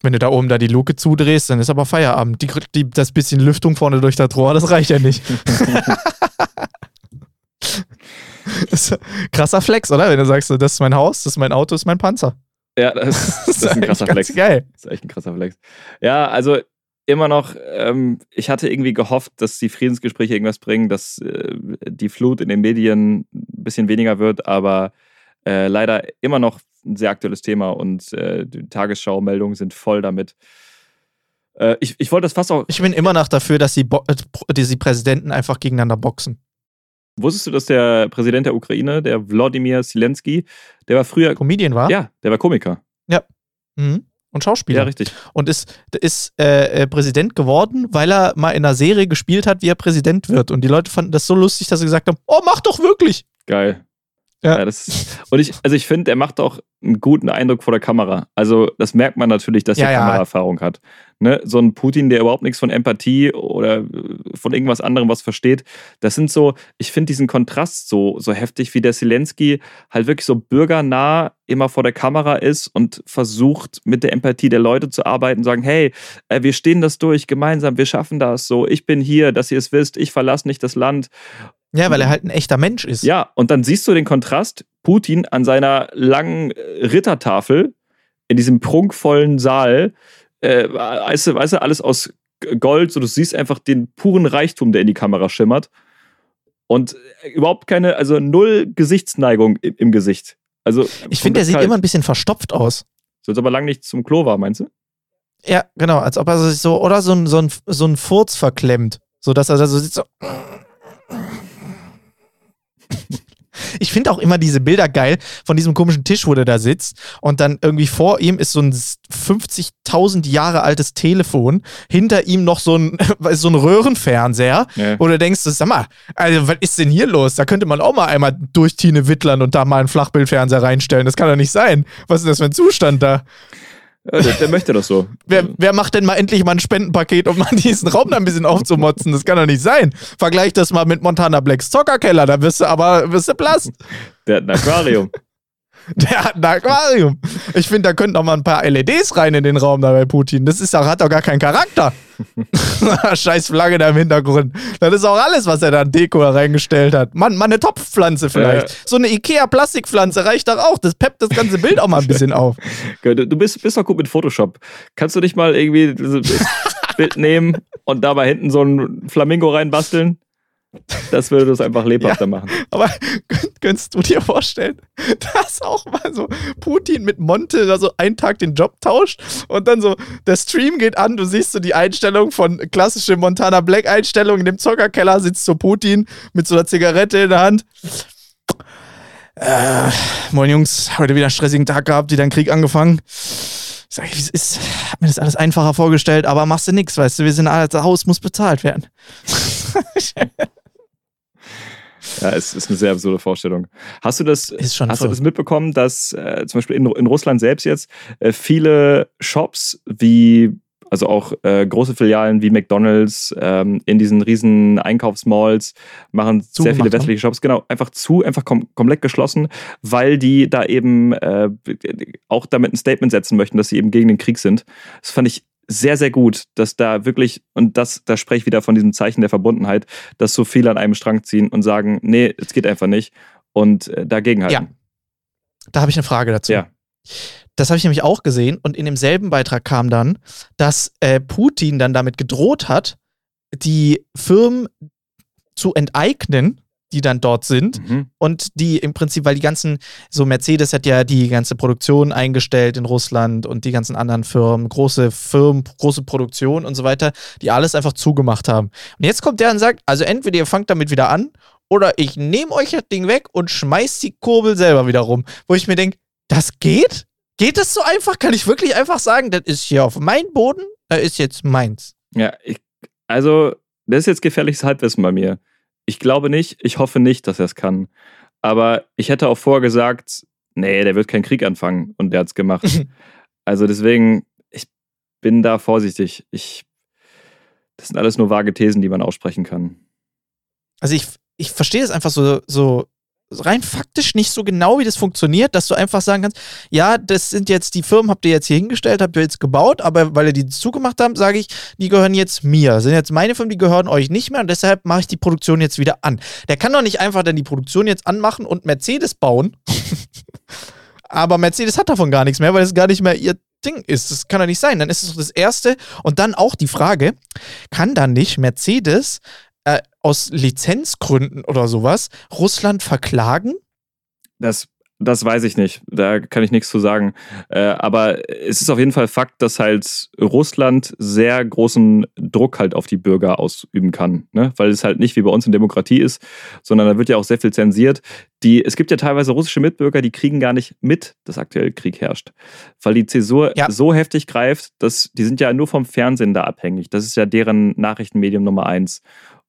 Wenn du da oben da die Luke zudrehst, dann ist aber Feierabend. Die, die, das bisschen Lüftung vorne durch das Rohr, das reicht ja nicht. Das krasser Flex, oder? Wenn du sagst, das ist mein Haus, das ist mein Auto, das ist mein Panzer. Ja, das, das ist ein krasser Flex. Geil. Das ist echt ein krasser Flex. Ja, also immer noch, ähm, ich hatte irgendwie gehofft, dass die Friedensgespräche irgendwas bringen, dass äh, die Flut in den Medien ein bisschen weniger wird, aber äh, leider immer noch ein sehr aktuelles Thema und äh, die Tagesschau-Meldungen sind voll damit. Äh, ich ich wollte das fast auch... Ich bin immer noch dafür, dass die, Bo- dass die Präsidenten einfach gegeneinander boxen. Wusstest du, dass der Präsident der Ukraine, der Wladimir Zelensky, der war früher... Comedian war? Ja, der war Komiker. Ja. Mhm. Und Schauspieler. Ja, richtig. Und ist, ist äh, Präsident geworden, weil er mal in einer Serie gespielt hat, wie er Präsident wird. Und die Leute fanden das so lustig, dass sie gesagt haben, oh, mach doch wirklich. Geil. Ja. Ja, das, und ich, also ich finde, er macht auch einen guten Eindruck vor der Kamera. Also das merkt man natürlich, dass er ja, ja. Kameraerfahrung hat. Ne? So ein Putin, der überhaupt nichts von Empathie oder von irgendwas anderem was versteht. Das sind so, ich finde diesen Kontrast so, so heftig, wie der Zelensky halt wirklich so bürgernah immer vor der Kamera ist und versucht, mit der Empathie der Leute zu arbeiten und sagen, hey, wir stehen das durch gemeinsam, wir schaffen das so, ich bin hier, dass ihr es wisst, ich verlasse nicht das Land. Ja, weil er halt ein echter Mensch ist. Ja, und dann siehst du den Kontrast, Putin an seiner langen Rittertafel in diesem prunkvollen Saal, äh, weißt du, weißt du, alles aus Gold, so du siehst einfach den puren Reichtum, der in die Kamera schimmert und überhaupt keine, also null Gesichtsneigung im, im Gesicht. Also, ich finde, der sieht halt immer ein bisschen verstopft aus. So als ob er lang nicht zum Klo war, meinst du? Ja, genau, als ob er sich so, oder so ein, so ein, so ein Furz verklemmt, sodass er da so sitzt, so. Ich finde auch immer diese Bilder geil von diesem komischen Tisch, wo der da sitzt und dann irgendwie vor ihm ist so ein fünfzigtausend Jahre altes Telefon, hinter ihm noch so ein, so ein Röhrenfernseher, ja. Wo du denkst, sag mal, also was ist denn hier los? Da könnte man auch mal einmal durch Tine Wittlern und da mal einen Flachbildfernseher reinstellen. Das kann doch nicht sein. Was ist das für ein Zustand da? Ja, der, der möchte das so. Wer, wer macht denn mal endlich mal ein Spendenpaket, um mal diesen Raum da ein bisschen aufzumotzen? Das kann doch nicht sein. Vergleich das mal mit Montana Blacks Zockerkeller, da wirst du aber wirst du blass. Der hat ein Aquarium. Der hat ein Aquarium. Ich finde, da könnten auch mal ein paar L E Ds rein in den Raum da bei Putin. Das ist doch, hat doch gar keinen Charakter. Scheiß Flagge da im Hintergrund. Das ist auch alles, was er da an Deko reingestellt hat. Mann, mal eine Topfpflanze vielleicht. Ja. So eine Ikea-Plastikpflanze reicht doch auch. Das peppt das ganze Bild auch mal ein bisschen auf. Du bist, bist doch gut mit Photoshop. Kannst du nicht mal irgendwie das Bild nehmen und dabei hinten so einen Flamingo reinbasteln? Das würde das einfach lebhafter ja, machen. Aber könntest du dir vorstellen, dass auch mal so Putin mit Monte da so einen Tag den Job tauscht und dann so der Stream geht an, du siehst so die Einstellung von klassische Montana Black Einstellung, in dem Zockerkeller sitzt so Putin mit so einer Zigarette in der Hand. Äh, moin Jungs, heute wieder einen stressigen Tag gehabt, wieder einen Krieg angefangen. Ich sag, es ist, hab mir das alles einfacher vorgestellt, aber machst du nix, weißt du, wir sind alle, das Haus muss bezahlt werden. Ja, es ist eine sehr absurde Vorstellung. Hast du das, hast du das mitbekommen, dass äh, zum Beispiel in, in Russland selbst jetzt äh, viele Shops wie, also auch äh, große Filialen wie McDonald's ähm, in diesen riesen Einkaufsmalls machen sehr viele westliche Shops, genau, einfach zu, einfach kom- komplett geschlossen, weil die da eben äh, auch damit ein Statement setzen möchten, dass sie eben gegen den Krieg sind. Das fand ich sehr, sehr gut, dass da wirklich, und das, da spreche ich wieder von diesem Zeichen der Verbundenheit, dass so viele an einem Strang ziehen und sagen, nee, es geht einfach nicht und äh, dagegenhalten. Ja, da habe ich eine Frage dazu. Ja. Das habe ich nämlich auch gesehen und in demselben Beitrag kam dann, dass äh, Putin dann damit gedroht hat, die Firmen zu enteignen, die dann dort sind, mhm, und die im Prinzip, weil die ganzen, so Mercedes hat ja die ganze Produktion eingestellt in Russland und die ganzen anderen Firmen, große Firmen, große Produktion und so weiter, die alles einfach zugemacht haben. Und jetzt kommt der und sagt, also entweder ihr fangt damit wieder an oder ich nehme euch das Ding weg und schmeiß die Kurbel selber wieder rum. Wo ich mir denke, das geht? Geht das so einfach? Kann ich wirklich einfach sagen, das ist hier auf meinem Boden, das ist jetzt meins? Ja, ich, also das ist jetzt gefährliches Halbwissen bei mir. Ich glaube nicht, ich hoffe nicht, dass er es kann. Aber ich hätte auch vorher gesagt, nee, der wird keinen Krieg anfangen und der hat's gemacht. Also deswegen, ich bin da vorsichtig. Ich, das sind alles nur vage Thesen, die man aussprechen kann. Also ich, ich verstehe das einfach so, so rein faktisch nicht so genau, wie das funktioniert, dass du einfach sagen kannst, ja, das sind jetzt die Firmen, habt ihr jetzt hier hingestellt, habt ihr jetzt gebaut, aber weil ihr die zugemacht habt, sage ich, die gehören jetzt mir. Sind jetzt meine Firmen, die gehören euch nicht mehr und deshalb mache ich die Produktion jetzt wieder an. Der kann doch nicht einfach dann die Produktion jetzt anmachen und Mercedes bauen. Aber Mercedes hat davon gar nichts mehr, weil es gar nicht mehr ihr Ding ist. Das kann doch nicht sein. Dann ist es doch das Erste. Und dann auch die Frage, kann dann nicht Mercedes Äh, aus Lizenzgründen oder sowas Russland verklagen? Das, das weiß ich nicht. Da kann ich nichts zu sagen. Äh, aber es ist auf jeden Fall Fakt, dass halt Russland sehr großen Druck halt auf die Bürger ausüben kann. Ne? Weil es halt nicht wie bei uns in Demokratie ist, sondern da wird ja auch sehr viel zensiert. Die, es gibt ja teilweise russische Mitbürger, die kriegen gar nicht mit, dass aktuell Krieg herrscht. Weil die Zäsur ja so heftig greift, dass die sind ja nur vom Fernsehen da abhängig. Das ist ja deren Nachrichtenmedium Nummer eins.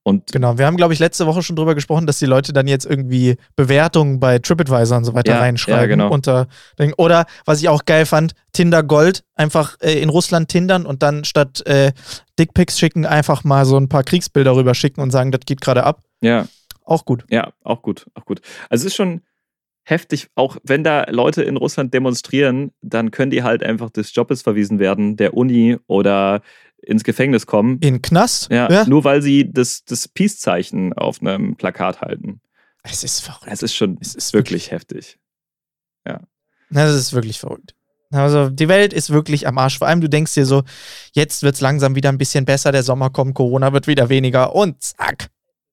Und genau, wir haben, glaube ich, letzte Woche schon drüber gesprochen, dass die Leute dann jetzt irgendwie Bewertungen bei TripAdvisor und so weiter ja, reinschreiben. Ja, genau. Unter, oder, was ich auch geil fand, Tinder Gold, einfach äh, in Russland tindern und dann statt äh, Dickpics schicken, einfach mal so ein paar Kriegsbilder rüber schicken und sagen, das geht gerade ab. Ja. Auch gut. Ja, auch gut, auch gut. Also es ist schon heftig, auch wenn da Leute in Russland demonstrieren, dann können die halt einfach des Jobs verwiesen werden, der Uni oder ins Gefängnis kommen. In den Knast? Ja, ja. Nur weil sie das, das Peace-Zeichen auf einem Plakat halten. Es ist verrückt. Es ist schon es ist wirklich, wirklich heftig. Ja. Das ist wirklich verrückt. Also die Welt ist wirklich am Arsch. Vor allem, du denkst dir so, jetzt wird es langsam wieder ein bisschen besser, der Sommer kommt, Corona wird wieder weniger und zack.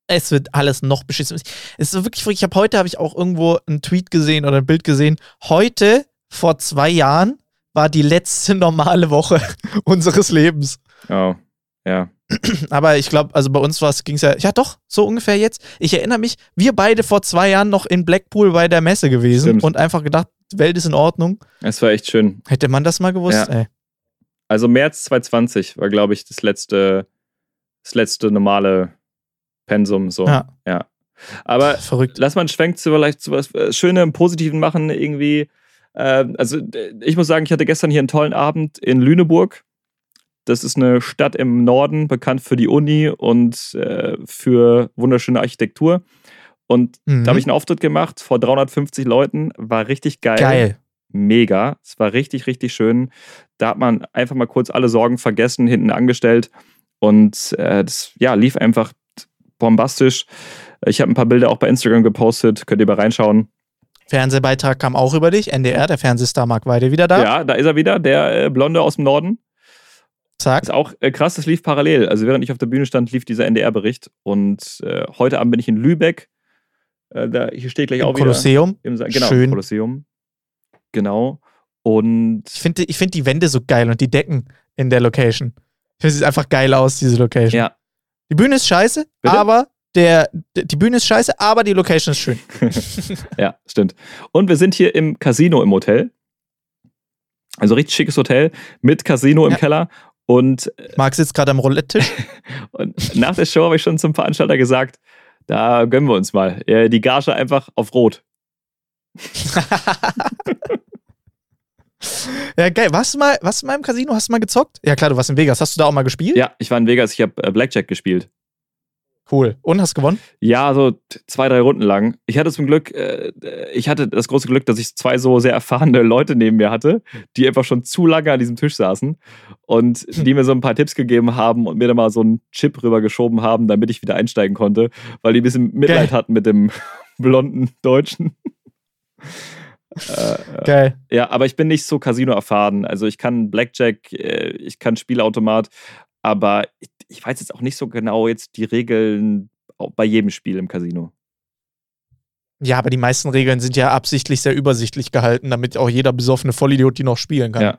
Es wird alles noch beschissen. Es ist wirklich verrückt. Ich habe heute habe ich auch irgendwo einen Tweet gesehen oder ein Bild gesehen. Heute, vor zwei Jahren, war die letzte normale Woche unseres Lebens. Oh, ja. Aber ich glaube, also bei uns war es, ging es ja, ja doch, so ungefähr jetzt. Ich erinnere mich, wir beide vor zwei Jahren noch in Blackpool bei der Messe gewesen. Stimmt. Und einfach gedacht, die Welt ist in Ordnung. Es war echt schön. Hätte man das mal gewusst, ja. Ey. Also März zwanzig zwanzig war, glaube ich, das letzte, das letzte normale Pensum, so. Ja. Ja. Aber verrückt. Lass mal einen Schwenk zu vielleicht zu was Schönes im Positiven machen, irgendwie. Also ich muss sagen, ich hatte gestern hier einen tollen Abend in Lüneburg. Das ist eine Stadt im Norden, bekannt für die Uni und äh, für wunderschöne Architektur. Und mhm. da habe ich einen Auftritt gemacht vor dreihundertfünfzig Leuten. War richtig geil. Geil. Mega. Es war richtig, richtig schön. Da hat man einfach mal kurz alle Sorgen vergessen, hinten angestellt. Und äh, das ja, lief einfach bombastisch. Ich habe ein paar Bilder auch bei Instagram gepostet. Könnt ihr mal reinschauen. Fernsehbeitrag kam auch über dich. N D R, der Fernsehstar Marc Weide, wieder da. Ja, da ist er wieder. Der äh, Blonde aus dem Norden. Zack. Ist auch äh, krass, das lief parallel. Also während ich auf der Bühne stand, lief dieser N D R-Bericht. Und äh, heute Abend bin ich in Lübeck. Äh, da, hier steht gleich Im auch Kolosseum. Wieder. Im Kolosseum. Genau, schön. Im Kolosseum. Genau. Und ich finde ich find die Wände so geil und die Decken in der Location. Ich finde, es sieht einfach geil aus, diese Location. Ja. Die Bühne ist scheiße, Bitte? aber Der, die Bühne ist scheiße, aber die Location ist schön. Ja, stimmt. Und wir sind hier im Casino im Hotel. Also richtig schickes Hotel mit Casino im ja. Keller. Und Marc sitzt gerade am Roulette-Tisch. Und nach der Show habe ich schon zum Veranstalter gesagt, da gönnen wir uns mal. Die Gage einfach auf Rot. Ja, geil. Warst du mal, warst du mal im Casino? Hast du mal gezockt? Ja klar, du warst in Vegas. Hast du da auch mal gespielt? Ja, ich war in Vegas. Ich habe Blackjack gespielt. Cool. Und, hast gewonnen? Ja, so zwei, drei Runden lang. Ich hatte zum Glück, äh, ich hatte das große Glück, dass ich zwei so sehr erfahrene Leute neben mir hatte, die einfach schon zu lange an diesem Tisch saßen und die mir so ein paar Tipps gegeben haben und mir dann mal so einen Chip rübergeschoben haben, damit ich wieder einsteigen konnte, weil die ein bisschen Mitleid Geil. hatten mit dem blonden Deutschen. äh, Geil. Ja, aber ich bin nicht so Casino erfahren. Also ich kann Blackjack, ich kann Spielautomat, aber ich, ich weiß jetzt auch nicht so genau jetzt die Regeln bei jedem Spiel im Casino. Ja, aber die meisten Regeln sind ja absichtlich sehr übersichtlich gehalten, damit auch jeder besoffene Vollidiot die noch spielen kann. Ja.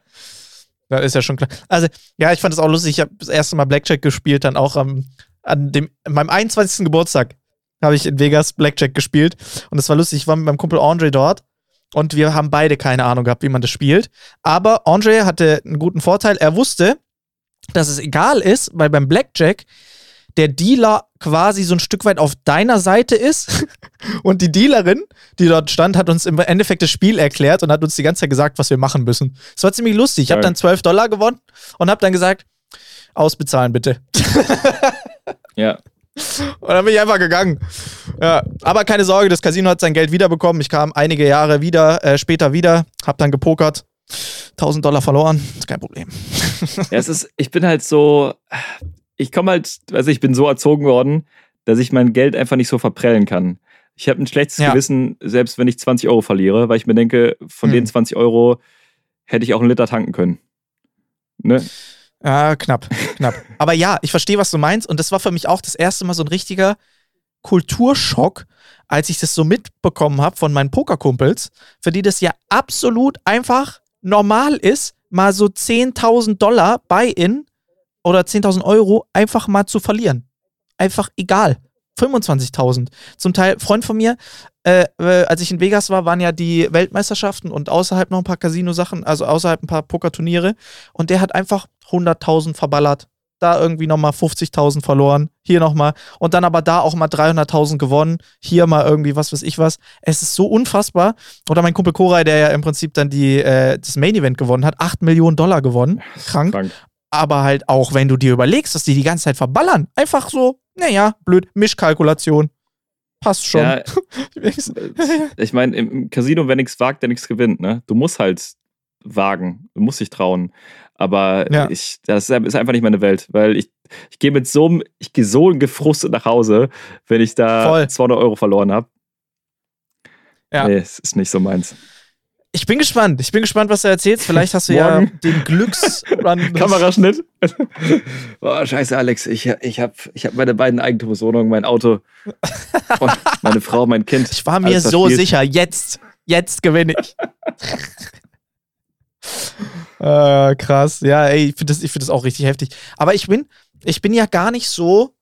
Das ist ja schon klar. Also, ja, ich fand das auch lustig. Ich habe das erste Mal Blackjack gespielt, dann auch am, an dem, meinem einundzwanzigsten Geburtstag habe ich in Vegas Blackjack gespielt. Und das war lustig. Ich war mit meinem Kumpel Andre dort. Und wir haben beide keine Ahnung gehabt, wie man das spielt. Aber Andre hatte einen guten Vorteil. Er wusste, dass es egal ist, weil beim Blackjack der Dealer quasi so ein Stück weit auf deiner Seite ist und die Dealerin, die dort stand, hat uns im Endeffekt das Spiel erklärt und hat uns die ganze Zeit gesagt, was wir machen müssen. Das war ziemlich lustig. Ich habe dann zwölf Dollar gewonnen und habe dann gesagt, ausbezahlen bitte. Ja. Und dann bin ich einfach gegangen. Ja, aber keine Sorge, das Casino hat sein Geld wiederbekommen. Ich kam einige Jahre wieder, äh, später wieder, habe dann gepokert. tausend Dollar verloren, ist kein Problem. Ja, es ist, ich bin halt so, ich komme halt, also ich bin so erzogen worden, dass ich mein Geld einfach nicht so verprellen kann. Ich habe ein schlechtes ja. Gewissen, selbst wenn ich zwanzig Euro verliere, weil ich mir denke, von hm. den zwanzig Euro hätte ich auch einen Liter tanken können. Ne? Ja, knapp, knapp. Aber ja, ich verstehe, was du meinst und das war für mich auch das erste Mal so ein richtiger Kulturschock, als ich das so mitbekommen habe von meinen Pokerkumpels, für die das ja absolut einfach normal ist, mal so zehntausend Dollar Buy-in oder zehntausend Euro einfach mal zu verlieren. Einfach egal. fünfundzwanzigtausend. Zum Teil, Freund von mir, äh, äh, als ich in Vegas war, waren ja die Weltmeisterschaften und außerhalb noch ein paar Casino-Sachen, also außerhalb ein paar Pokerturniere und der hat einfach hunderttausend verballert. Da irgendwie nochmal fünfzigtausend verloren, hier nochmal und dann aber da auch mal dreihunderttausend gewonnen, hier mal irgendwie was weiß ich was. Es ist so unfassbar. Oder mein Kumpel Koray, der ja im Prinzip dann die, äh, das Main Event gewonnen hat, acht Millionen Dollar gewonnen. Krank. Krank. Aber halt auch, wenn du dir überlegst, dass die die ganze Zeit verballern. Einfach so, naja, blöd, Mischkalkulation. Passt schon. Ja, ich meine, im Casino, wer nichts wagt, der nichts gewinnt, ne? Du musst halt wagen, du musst dich trauen. Aber ja. ich, das ist einfach nicht meine Welt, weil ich, ich gehe mit so einem, ich gehe so gefrustet nach Hause, wenn ich da Voll. zweihundert Euro verloren habe. Ja. Nee, es ist nicht so meins. Ich bin gespannt, ich bin gespannt, was du erzählst. Vielleicht hast du ja den Glücks... Kameraschnitt. Boah, scheiße, Alex, ich, ich habe ich hab meine beiden Eigentumswohnungen, mein Auto, meine Frau, mein Kind. Ich war mir so sicher, jetzt, jetzt gewinne ich. Äh, krass, ja, ey, ich finde das, ich find das auch richtig heftig. Aber ich bin, ich bin ja gar nicht so,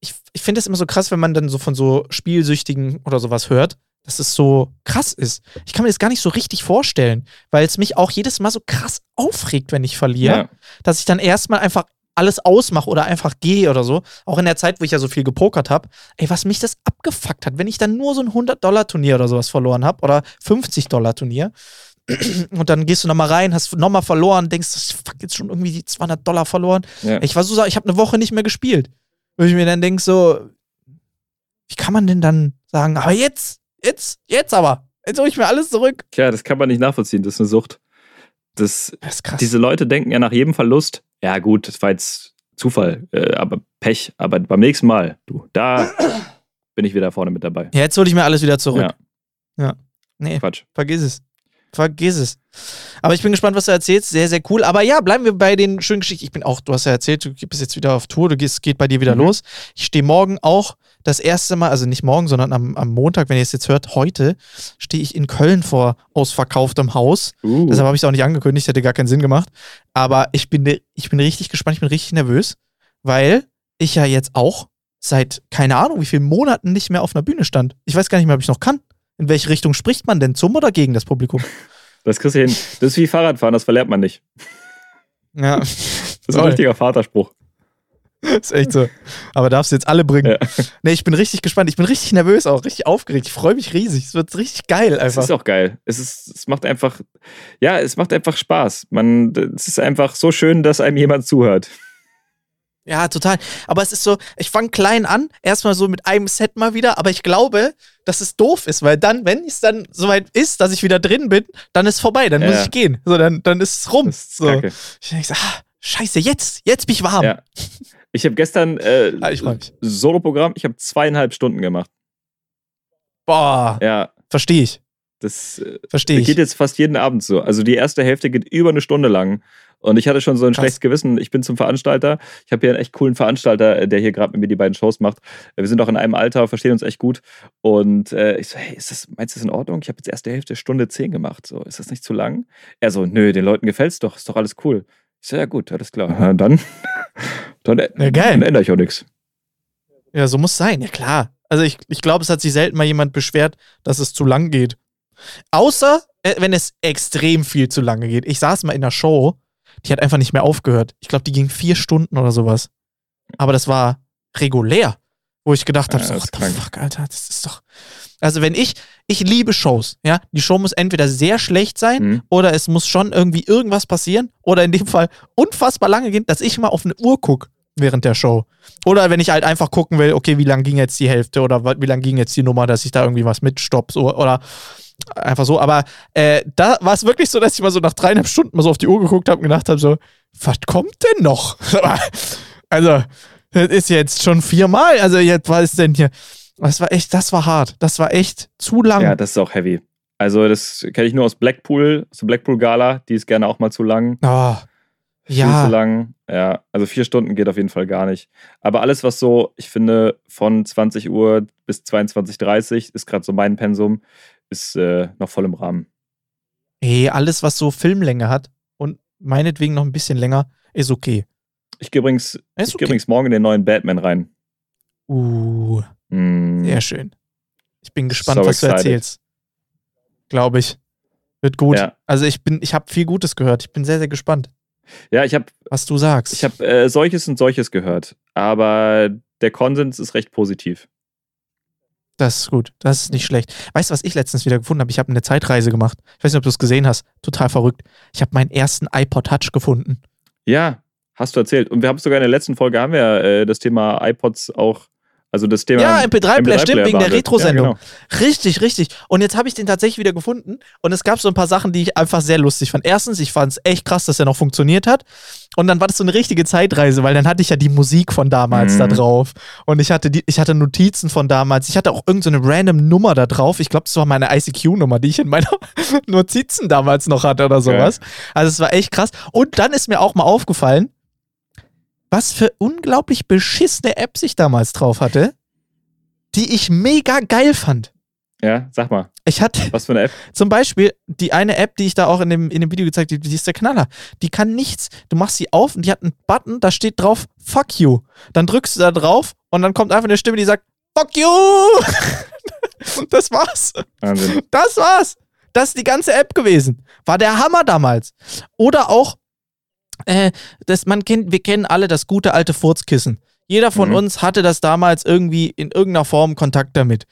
ich, ich finde es immer so krass, wenn man dann so von so Spielsüchtigen oder sowas hört, dass es so krass ist. Ich kann mir das gar nicht so richtig vorstellen, weil es mich auch jedes Mal so krass aufregt, wenn ich verliere, ja. dass ich dann erstmal einfach alles ausmache oder einfach gehe oder so. Auch in der Zeit, wo ich ja so viel gepokert habe. Ey, was mich das abgefuckt hat, wenn ich dann nur so ein hundert Dollar Turnier oder sowas verloren habe oder fünfzig Dollar Turnier. Und dann gehst du nochmal rein, hast nochmal verloren, denkst, fuck, jetzt schon irgendwie die zweihundert Dollar verloren. Ja. Ich war so, ich habe eine Woche nicht mehr gespielt. Wo ich mir dann denke, so, wie kann man denn dann sagen, aber jetzt, jetzt, jetzt aber, jetzt hole ich mir alles zurück. Tja, das kann man nicht nachvollziehen, das ist eine Sucht. Das, das ist krass. Diese Leute denken ja nach jedem Verlust, ja gut, das war jetzt Zufall, äh, aber Pech, aber beim nächsten Mal, du, da bin ich wieder vorne mit dabei. Ja, jetzt hole ich mir alles wieder zurück. Ja. ja. Nee, Quatsch. Vergiss es. Vergiss es. Aber ich bin gespannt, was du erzählst. Sehr, sehr cool. Aber ja, bleiben wir bei den schönen Geschichten. Ich bin auch, du hast ja erzählt, du bist jetzt wieder auf Tour, du gehst, geht bei dir wieder mhm. los. Ich stehe morgen auch das erste Mal, also nicht morgen, sondern am, am Montag, wenn ihr es jetzt hört, heute, stehe ich in Köln vor ausverkauftem Haus. Uh. Deshalb habe ich es auch nicht angekündigt, hätte gar keinen Sinn gemacht. Aber ich bin, ich bin richtig gespannt, ich bin richtig nervös, weil ich ja jetzt auch seit, keine Ahnung, wie vielen Monaten nicht mehr auf einer Bühne stand. Ich weiß gar nicht mehr, ob ich noch kann. In welche Richtung spricht man denn? Zum oder gegen das Publikum? Das kriegst du hin. Das ist wie Fahrradfahren, das verlernt man nicht. Ja. Das ist ein richtiger Vaterspruch. Das ist echt so. Aber darfst du jetzt alle bringen. Ja. Nee, ich bin richtig gespannt. Ich bin richtig nervös auch, richtig aufgeregt. Ich freue mich riesig. Es wird richtig geil einfach. Es ist auch geil. Es ist, es macht einfach, ja, es macht einfach Spaß. Man, es ist einfach so schön, dass einem jemand zuhört. Ja, total. Aber es ist so, ich fange klein an, erstmal so mit einem Set mal wieder, aber ich glaube, dass es doof ist, weil dann, wenn es dann soweit ist, dass ich wieder drin bin, dann ist es vorbei, dann ja, muss ich gehen. So, dann, dann ist es rum. Das ist so. Kacke. Ich denke so, ah, scheiße, jetzt, jetzt bin ich warm. Ja. Ich habe gestern äh, ah, ich Solo-Programm, ich habe zweieinhalb Stunden gemacht. Boah, ja. Verstehe ich. Das, äh, versteh ich. Das geht jetzt fast jeden Abend so. Also die erste Hälfte geht über eine Stunde lang. Und ich hatte schon so ein Krass. schlechtes Gewissen. Ich bin zum Veranstalter. Ich habe hier einen echt coolen Veranstalter, der hier gerade mit mir die beiden Shows macht. Wir sind auch in einem Alter, verstehen uns echt gut. Und äh, ich so, hey, ist das, meinst du das in Ordnung? Ich habe jetzt erst die Hälfte Stunde zehn gemacht. So, ist das nicht zu lang? Er so, nö, den Leuten gefällt's doch. Ist doch alles cool. Ich so, ja gut, alles klar. Na, dann, dann, ja, dann, dann ändere ich auch nichts. Ja, so muss es sein. Ja, klar. Also ich, ich glaube, es hat sich selten mal jemand beschwert, dass es zu lang geht. Außer, wenn es extrem viel zu lange geht. Ich saß mal in einer Show, die hat einfach nicht mehr aufgehört. Ich glaube, die ging vier Stunden oder sowas. Aber das war regulär, wo ich gedacht habe, ja, so, what the fuck, Alter, das ist doch... Also wenn ich, ich liebe Shows, ja, die Show muss entweder sehr schlecht sein mhm. oder es muss schon irgendwie irgendwas passieren oder in dem Fall unfassbar lange gehen, dass ich mal auf eine Uhr gucke während der Show. Oder wenn ich halt einfach gucken will, okay, wie lang ging jetzt die Hälfte oder wie lang ging jetzt die Nummer, dass ich da irgendwie was mitstopp so, oder... Einfach so, aber äh, da war es wirklich so, dass ich mal so nach dreieinhalb Stunden mal so auf die Uhr geguckt habe und gedacht habe so, was kommt denn noch? Also, das ist jetzt schon viermal, also jetzt, was ist denn hier? Das war echt, das war hart, das war echt zu lang. Ja, das ist auch heavy. Also das kenne ich nur aus Blackpool, aus der Blackpool-Gala, die ist gerne auch mal zu lang. Oh, viel ja. zu lang, ja. Also vier Stunden geht auf jeden Fall gar nicht. Aber alles, was so, ich finde, von zwanzig Uhr bis zweiundzwanzig Uhr dreißig ist gerade so mein Pensum, ist äh, noch voll im Rahmen. Hey, alles, was so Filmlänge hat und meinetwegen noch ein bisschen länger, ist okay. Ich gehe übrigens, ich okay. übrigens morgen in den neuen Batman rein. Uh, mm. Sehr schön. Ich bin gespannt, so was excited. du erzählst. Glaube ich. Wird gut. Ja. Also ich bin, ich habe viel Gutes gehört. Ich bin sehr, sehr gespannt. Ja, ich habe... Was du sagst. Ich habe äh, solches und solches gehört, aber der Konsens ist recht positiv. Das ist gut, das ist nicht schlecht. Weißt du, was ich letztens wieder gefunden habe? Ich habe eine Zeitreise gemacht. Ich weiß nicht, ob du es gesehen hast. Total verrückt. Ich habe meinen ersten iPod Touch gefunden. Ja, hast du erzählt. Und wir haben sogar in der letzten Folge haben wir äh, das Thema iPods auch, also das Thema... Ja, M P drei Player, stimmt, wegen der Retro-Sendung. Ja, genau. Richtig, richtig. Und jetzt habe ich den tatsächlich wieder gefunden und es gab so ein paar Sachen, die ich einfach sehr lustig fand. Erstens, ich fand es echt krass, dass der noch funktioniert hat. Und dann war das so eine richtige Zeitreise, weil dann hatte ich ja die Musik von damals mhm. da drauf. Und ich hatte die, ich hatte Notizen von damals. Ich hatte auch irgendeine so random Nummer da drauf. Ich glaube, das war meine I C Q-Nummer, die ich in meiner Notizen damals noch hatte oder sowas. Okay. Also es war echt krass. Und dann ist mir auch mal aufgefallen, was für unglaublich beschissene Apps ich damals drauf hatte, die ich mega geil fand. Ja, sag mal. Ich hatte was für eine App? Zum Beispiel die eine App, die ich da auch in dem, in dem Video gezeigt habe, die ist der Knaller. Die kann nichts. Du machst sie auf und die hat einen Button, da steht drauf, fuck you. Dann drückst du da drauf und dann kommt einfach eine Stimme, die sagt, fuck you. Das war's. Wahnsinn. Das war's. Das ist die ganze App gewesen. War der Hammer damals. Oder auch, äh, das, man kennt, wir kennen alle das gute alte Furzkissen. Jeder von mhm. uns hatte das damals irgendwie in irgendeiner Form Kontakt damit.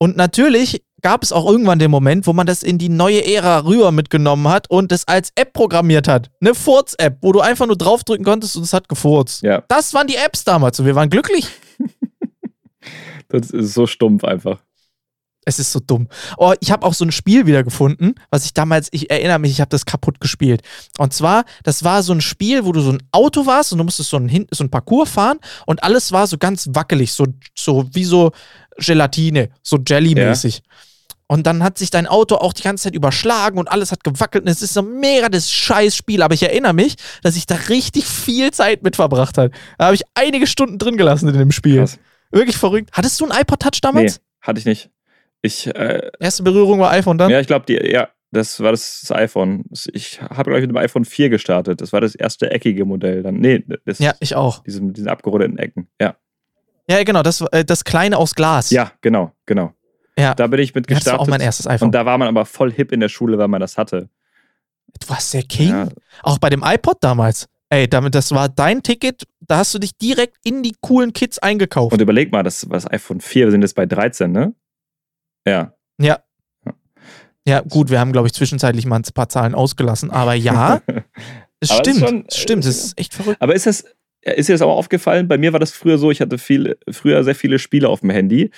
Und natürlich gab es auch irgendwann den Moment, wo man das in die neue Ära rüber mitgenommen hat und es als App programmiert hat. Eine Furz-App, wo du einfach nur draufdrücken konntest und es hat gefurzt. Ja. Das waren die Apps damals und wir waren glücklich. Das ist so stumpf einfach. Es ist so dumm. Oh, ich habe auch so ein Spiel wieder gefunden, was ich damals, ich erinnere mich, ich habe das kaputt gespielt. Und zwar, das war so ein Spiel, wo du so ein Auto warst und du musstest so ein, so ein Parcours fahren und alles war so ganz wackelig, so, so wie so Gelatine, so Jelly-mäßig. Ja. Und dann hat sich dein Auto auch die ganze Zeit überschlagen und alles hat gewackelt und es ist so mega das Scheißspiel. Aber ich erinnere mich, dass ich da richtig viel Zeit mit verbracht habe. Da habe ich einige Stunden drin gelassen in dem Spiel. Krass. Wirklich verrückt. Hattest du einen iPod Touch damals? Nee, hatte ich nicht. Ich, äh, Erste Berührung war iPhone dann? Ja, ich glaube, ja, das war das, das iPhone. Ich habe, glaube ich, mit dem iPhone vier gestartet. Das war das erste eckige Modell dann. Nee, das ja, ich auch. Diese, mit diesen abgerundeten Ecken, ja. Ja, genau, das, das kleine aus Glas. Ja, genau, genau. Ja. Da bin ich mit gestartet. Das war auch mein erstes iPhone. Und da war man aber voll hip in der Schule, weil man das hatte. Du warst der King. Ja. Auch bei dem iPod damals. Ey, damit, das war dein Ticket, da hast du dich direkt in die coolen Kids eingekauft. Und überleg mal, das war das iPhone vier, wir sind jetzt bei dreizehn, ne? Ja. Ja. Ja, gut, wir haben, glaube ich, zwischenzeitlich mal ein paar Zahlen ausgelassen, aber ja, es aber stimmt, es schon, stimmt, es ist echt verrückt. Aber ist das, ist dir das auch aufgefallen? Bei mir war das früher so, ich hatte viel, früher sehr viele Spiele auf dem Handy,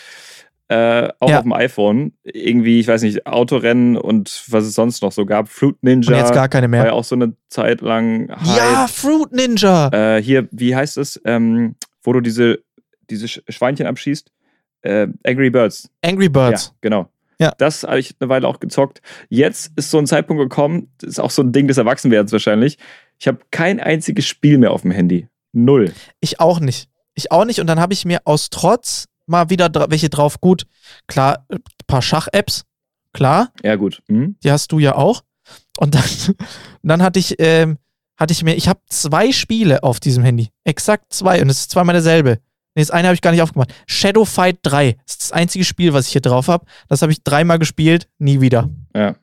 äh, auch ja. auf dem iPhone, irgendwie, ich weiß nicht, Autorennen und was es sonst noch so gab, Fruit Ninja. Und jetzt gar keine mehr. War ja auch so eine Zeit lang Hype. Ja, Fruit Ninja! Äh, hier, wie heißt es, ähm, wo du diese, diese Schweinchen abschießt? Äh, Angry Birds. Angry Birds. Ja, genau. Ja. Das habe ich eine Weile auch gezockt. Jetzt ist so ein Zeitpunkt gekommen, das ist auch so ein Ding des Erwachsenwerdens wahrscheinlich. Ich habe kein einziges Spiel mehr auf dem Handy. Null. Ich auch nicht. Ich auch nicht. Und dann habe ich mir aus Trotz mal wieder dra- welche drauf. Gut, klar, ein paar Schach-Apps. Klar. Ja, gut. Mhm. Die hast du ja auch. Und dann, dann hatte ich, ähm, hatte ich mir, ich habe zwei Spiele auf diesem Handy. Exakt zwei. Und es ist zweimal derselbe. Nee, das eine habe ich gar nicht aufgemacht. Shadow Fight drei. Das ist das einzige Spiel, was ich hier drauf habe. Das habe ich dreimal gespielt, nie wieder. Ja.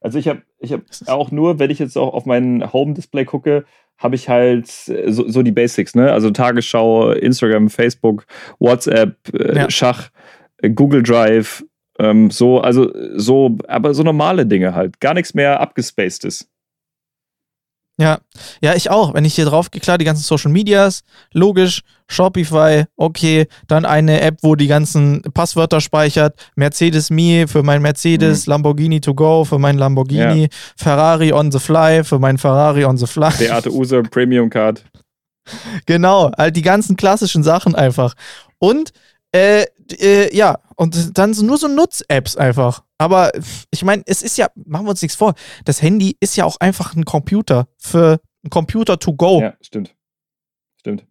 Also ich habe ich hab auch nur, wenn ich jetzt auch auf mein Home-Display gucke, habe ich halt so, so die Basics, ne? Also Tagesschau, Instagram, Facebook, WhatsApp, äh, ja. Schach, äh, Google Drive, ähm, so, also so, aber so normale Dinge halt. Gar nichts mehr abgespacedes. Ja, ja, ich auch. Wenn ich hier drauf gehe, klar, die ganzen Social Medias, logisch, Shopify, okay, dann eine App, wo die ganzen Passwörter speichert, Mercedes Me für mein Mercedes, mhm. Lamborghini to go für mein Lamborghini, ja. Ferrari on the fly für mein Ferrari on the fly. Beate Use Premium Card. Genau, halt die ganzen klassischen Sachen einfach. Und, äh, äh, ja, und dann nur so Nutz-Apps einfach. Aber ich meine, es ist ja, machen wir uns nichts vor, das Handy ist ja auch einfach ein Computer für ein Computer to go. Ja, stimmt. Stimmt.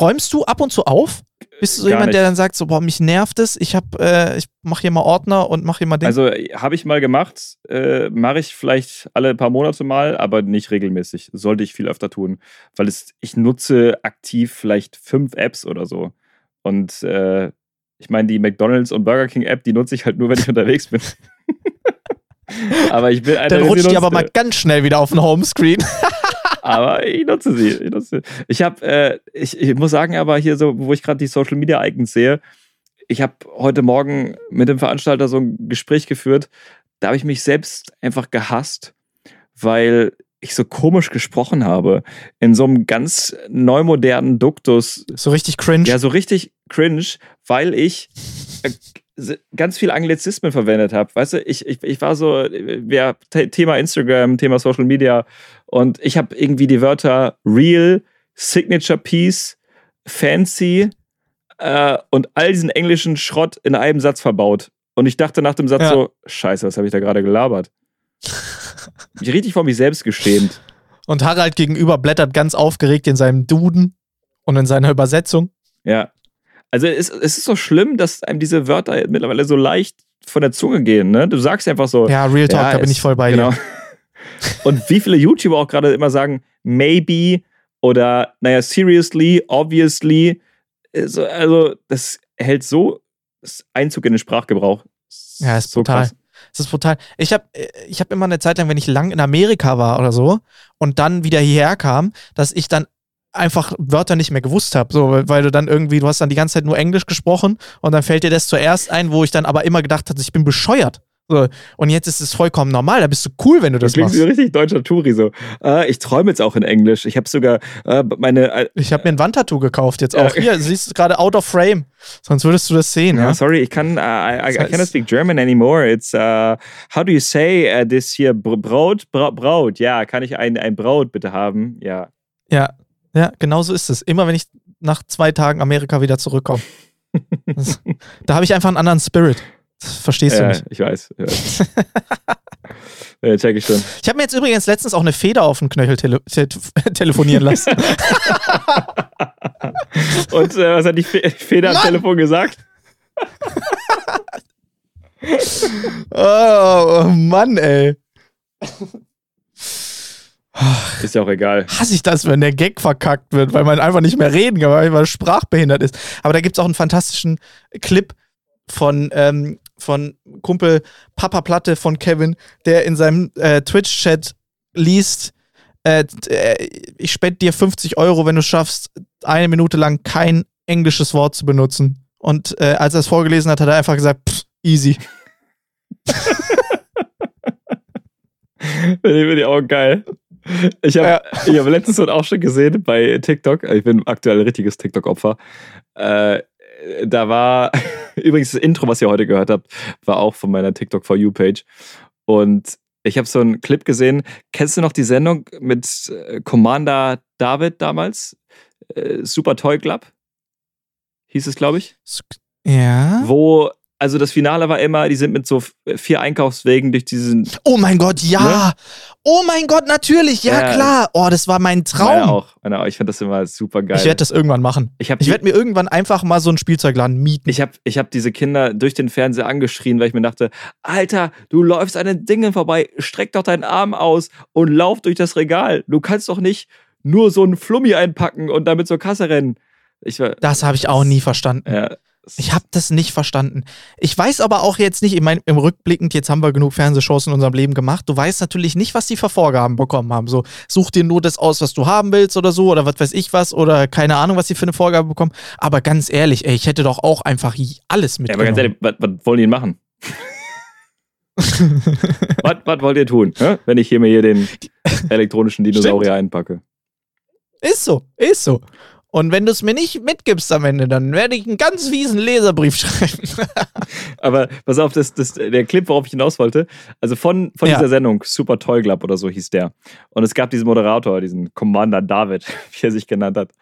Räumst du ab und zu auf? Bist du so Gar jemand, nicht. Der dann sagt, so, boah, mich nervt es, ich hab, äh, ich mach hier mal Ordner und mach hier mal Ding? Also, habe ich mal gemacht, äh, mache ich vielleicht alle paar Monate mal, aber nicht regelmäßig. Sollte ich viel öfter tun, weil es, ich nutze aktiv vielleicht fünf Apps oder so. Und, äh, ich meine, die McDonald's und Burger King App, die nutze ich halt nur, wenn ich unterwegs bin. Aber ich bin einer, Dann rutscht die nutzt. aber mal ganz schnell wieder auf den Homescreen. Aber ich nutze sie. Ich, nutze sie. ich, hab, äh, ich, ich muss sagen, aber hier so, wo ich gerade die Social Media Icons sehe, ich habe heute Morgen mit dem Veranstalter so ein Gespräch geführt, da habe ich mich selbst einfach gehasst, weil ich so komisch gesprochen habe. In so einem ganz neumodernen Duktus. So richtig cringe. Ja, so richtig cringe, weil ich äh, ganz viel Anglizismen verwendet habe. Weißt du, ich, ich, ich war so, ja, Thema Instagram, Thema Social Media und ich habe irgendwie die Wörter Real, Signature Piece, Fancy äh, und all diesen englischen Schrott in einem Satz verbaut. Und ich dachte nach dem Satz ja. so, scheiße, was habe ich da gerade gelabert? Ich richtig vor mich selbst geschämt. Und Harald gegenüber blättert ganz aufgeregt in seinem Duden und in seiner Übersetzung. Ja. Also es, es ist so schlimm, dass einem diese Wörter mittlerweile so leicht von der Zunge gehen, ne? Du sagst einfach so. Ja, Real Talk, ja, da bin ich voll bei dir. Genau. Und wie viele YouTuber auch gerade immer sagen, maybe oder naja, seriously, obviously. Also das hält so Einzug in den Sprachgebrauch. Ja, ist so brutal. Krass. Das ist brutal. Ich habe ich hab immer eine Zeit lang, wenn ich lang in Amerika war oder so und dann wieder hierher kam, dass ich dann einfach Wörter nicht mehr gewusst habe. So, weil du dann irgendwie, du hast dann die ganze Zeit nur Englisch gesprochen und dann fällt dir das zuerst ein, wo ich dann aber immer gedacht hatte, ich bin bescheuert. So, und jetzt ist es vollkommen normal, da bist du cool, wenn du das, das machst. Du klingst wie ein richtig deutscher Touri so. Äh, ich träume jetzt auch in Englisch. Ich habe sogar äh, meine... Äh, ich habe mir ein Wandtattoo gekauft jetzt auch. Äh, Hier, siehst du gerade out of frame. Sonst würdest du das sehen. Ja, ja? Sorry, ich kann... Uh, I, I, I cannot speak German anymore. It's... Uh, how do you say uh, this hier? Brot? Braut? Ja, kann ich ein, ein Braut bitte haben? Ja. Ja, ja, genau so ist es. Immer wenn ich nach zwei Tagen Amerika wieder zurückkomme. Das, da habe ich einfach einen anderen Spirit. Verstehst ja, du nicht? Ich weiß. Ich weiß. Ja, check ich schon. Ich habe mir jetzt übrigens letztens auch eine Feder auf den Knöchel tele- te- telefonieren lassen. Und äh, was hat die Fe- Feder Mann! am Telefon gesagt? oh, oh Mann, ey. Ist ja auch egal. Hasse ich das, wenn der Gag verkackt wird, weil man einfach nicht mehr reden kann, weil man sprachbehindert ist. Aber da gibt es auch einen fantastischen Clip von, ähm, von Kumpel Papa Platte von Kevin, der in seinem äh, Twitch-Chat liest, äh, ich spende dir fünfzig Euro, wenn du schaffst, eine Minute lang kein englisches Wort zu benutzen. Und äh, als er es vorgelesen hat, hat er einfach gesagt, pff, easy. Den finde ich auch geil. Ich habe ja. hab letztens auch schon gesehen bei TikTok, ich bin aktuell ein richtiges TikTok-Opfer, äh, da war, übrigens das Intro, was ihr heute gehört habt, war auch von meiner TikTok-For-You-Page und ich habe so einen Clip gesehen, kennst du noch die Sendung mit Commander David damals? Äh, Super Toy Club? Hieß es, glaube ich? Ja. Wo... Also das Finale war immer, die sind mit so vier Einkaufswegen durch diesen... Oh mein Gott, ja! Ne? Oh mein Gott, natürlich, ja, ja klar! Oh, das war mein Traum! Meine auch. Meine auch. Ich fand das immer super geil. Ich werde das irgendwann machen. Ich, ich werde mir irgendwann einfach mal so einen Spielzeugladen mieten. Ich habe ich hab diese Kinder durch den Fernseher angeschrien, weil ich mir dachte, Alter, du läufst an den Dingen vorbei, streck doch deinen Arm aus und lauf durch das Regal. Du kannst doch nicht nur so einen Flummi einpacken und damit zur Kasse rennen. Ich war, das habe ich auch nie verstanden. Ja. Ich habe das nicht verstanden. Ich weiß aber auch jetzt nicht, ich meine, im Rückblickend, jetzt haben wir genug Fernsehshows in unserem Leben gemacht, du weißt natürlich nicht, was die für Vorgaben bekommen haben. So, such dir nur das aus, was du haben willst oder so, oder was weiß ich was, oder keine Ahnung, was die für eine Vorgabe bekommen. Aber ganz ehrlich, ey, ich hätte doch auch einfach alles mitgenommen. Ja, aber ganz ehrlich, was, was wollen die machen? was, was wollt ihr tun, wenn ich hier mir hier den elektronischen Dinosaurier Stimmt. einpacke? Ist so, ist so. Und wenn du es mir nicht mitgibst am Ende, dann werde ich einen ganz fiesen Leserbrief schreiben. Aber pass auf, das, das, der Clip, worauf ich hinaus wollte, also von, von ja. dieser Sendung, Super Toy Club oder so hieß der. Und es gab diesen Moderator, diesen Commander David, wie er sich genannt hat.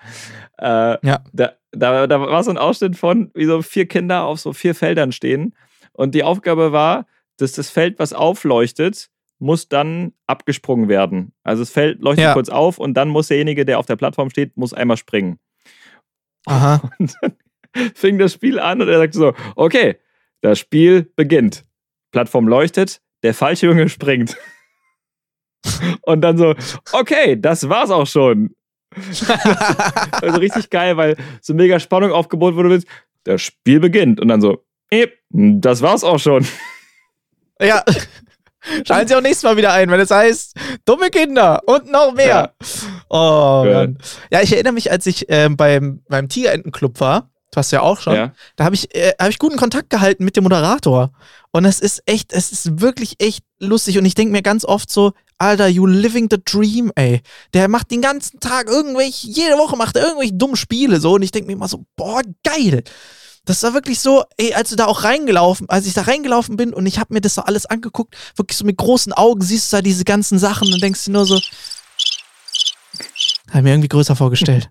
Äh, ja. da, da, da war so ein Ausschnitt von, wie so vier Kinder auf so vier Feldern stehen. Und die Aufgabe war, dass das Feld, was aufleuchtet, muss dann abgesprungen werden. Also das Feld leuchtet ja. kurz auf und dann muss derjenige, der auf der Plattform steht, muss einmal springen. Aha. Und dann fing das Spiel an und er sagte so, okay, das Spiel beginnt. Plattform leuchtet, der falsche Junge springt. Und dann so, okay, das war's auch schon. Also richtig geil, weil so mega Spannung aufgebaut wurde. Das Spiel beginnt. Und dann so, das war's auch schon. Ja. Schalten Sie auch nächstes Mal wieder ein, wenn es heißt, dumme Kinder und noch mehr. Ja. Oh, Mann. Ja, ich erinnere mich, als ich äh, beim, beim Tigerentenclub war, du hast ja auch schon, ja. da habe ich, äh, hab ich guten Kontakt gehalten mit dem Moderator. Und es ist echt, es ist wirklich echt lustig. Und ich denke mir ganz oft so, Alter, you living the dream, ey. Der macht den ganzen Tag irgendwelche, jede Woche macht er irgendwelche dummen Spiele so. Und ich denke mir immer so, boah, geil. Das war wirklich so, ey, als du da auch reingelaufen, als ich da reingelaufen bin und ich habe mir das so alles angeguckt, wirklich so mit großen Augen siehst du da diese ganzen Sachen und denkst dir nur so, hab ich mir irgendwie größer vorgestellt.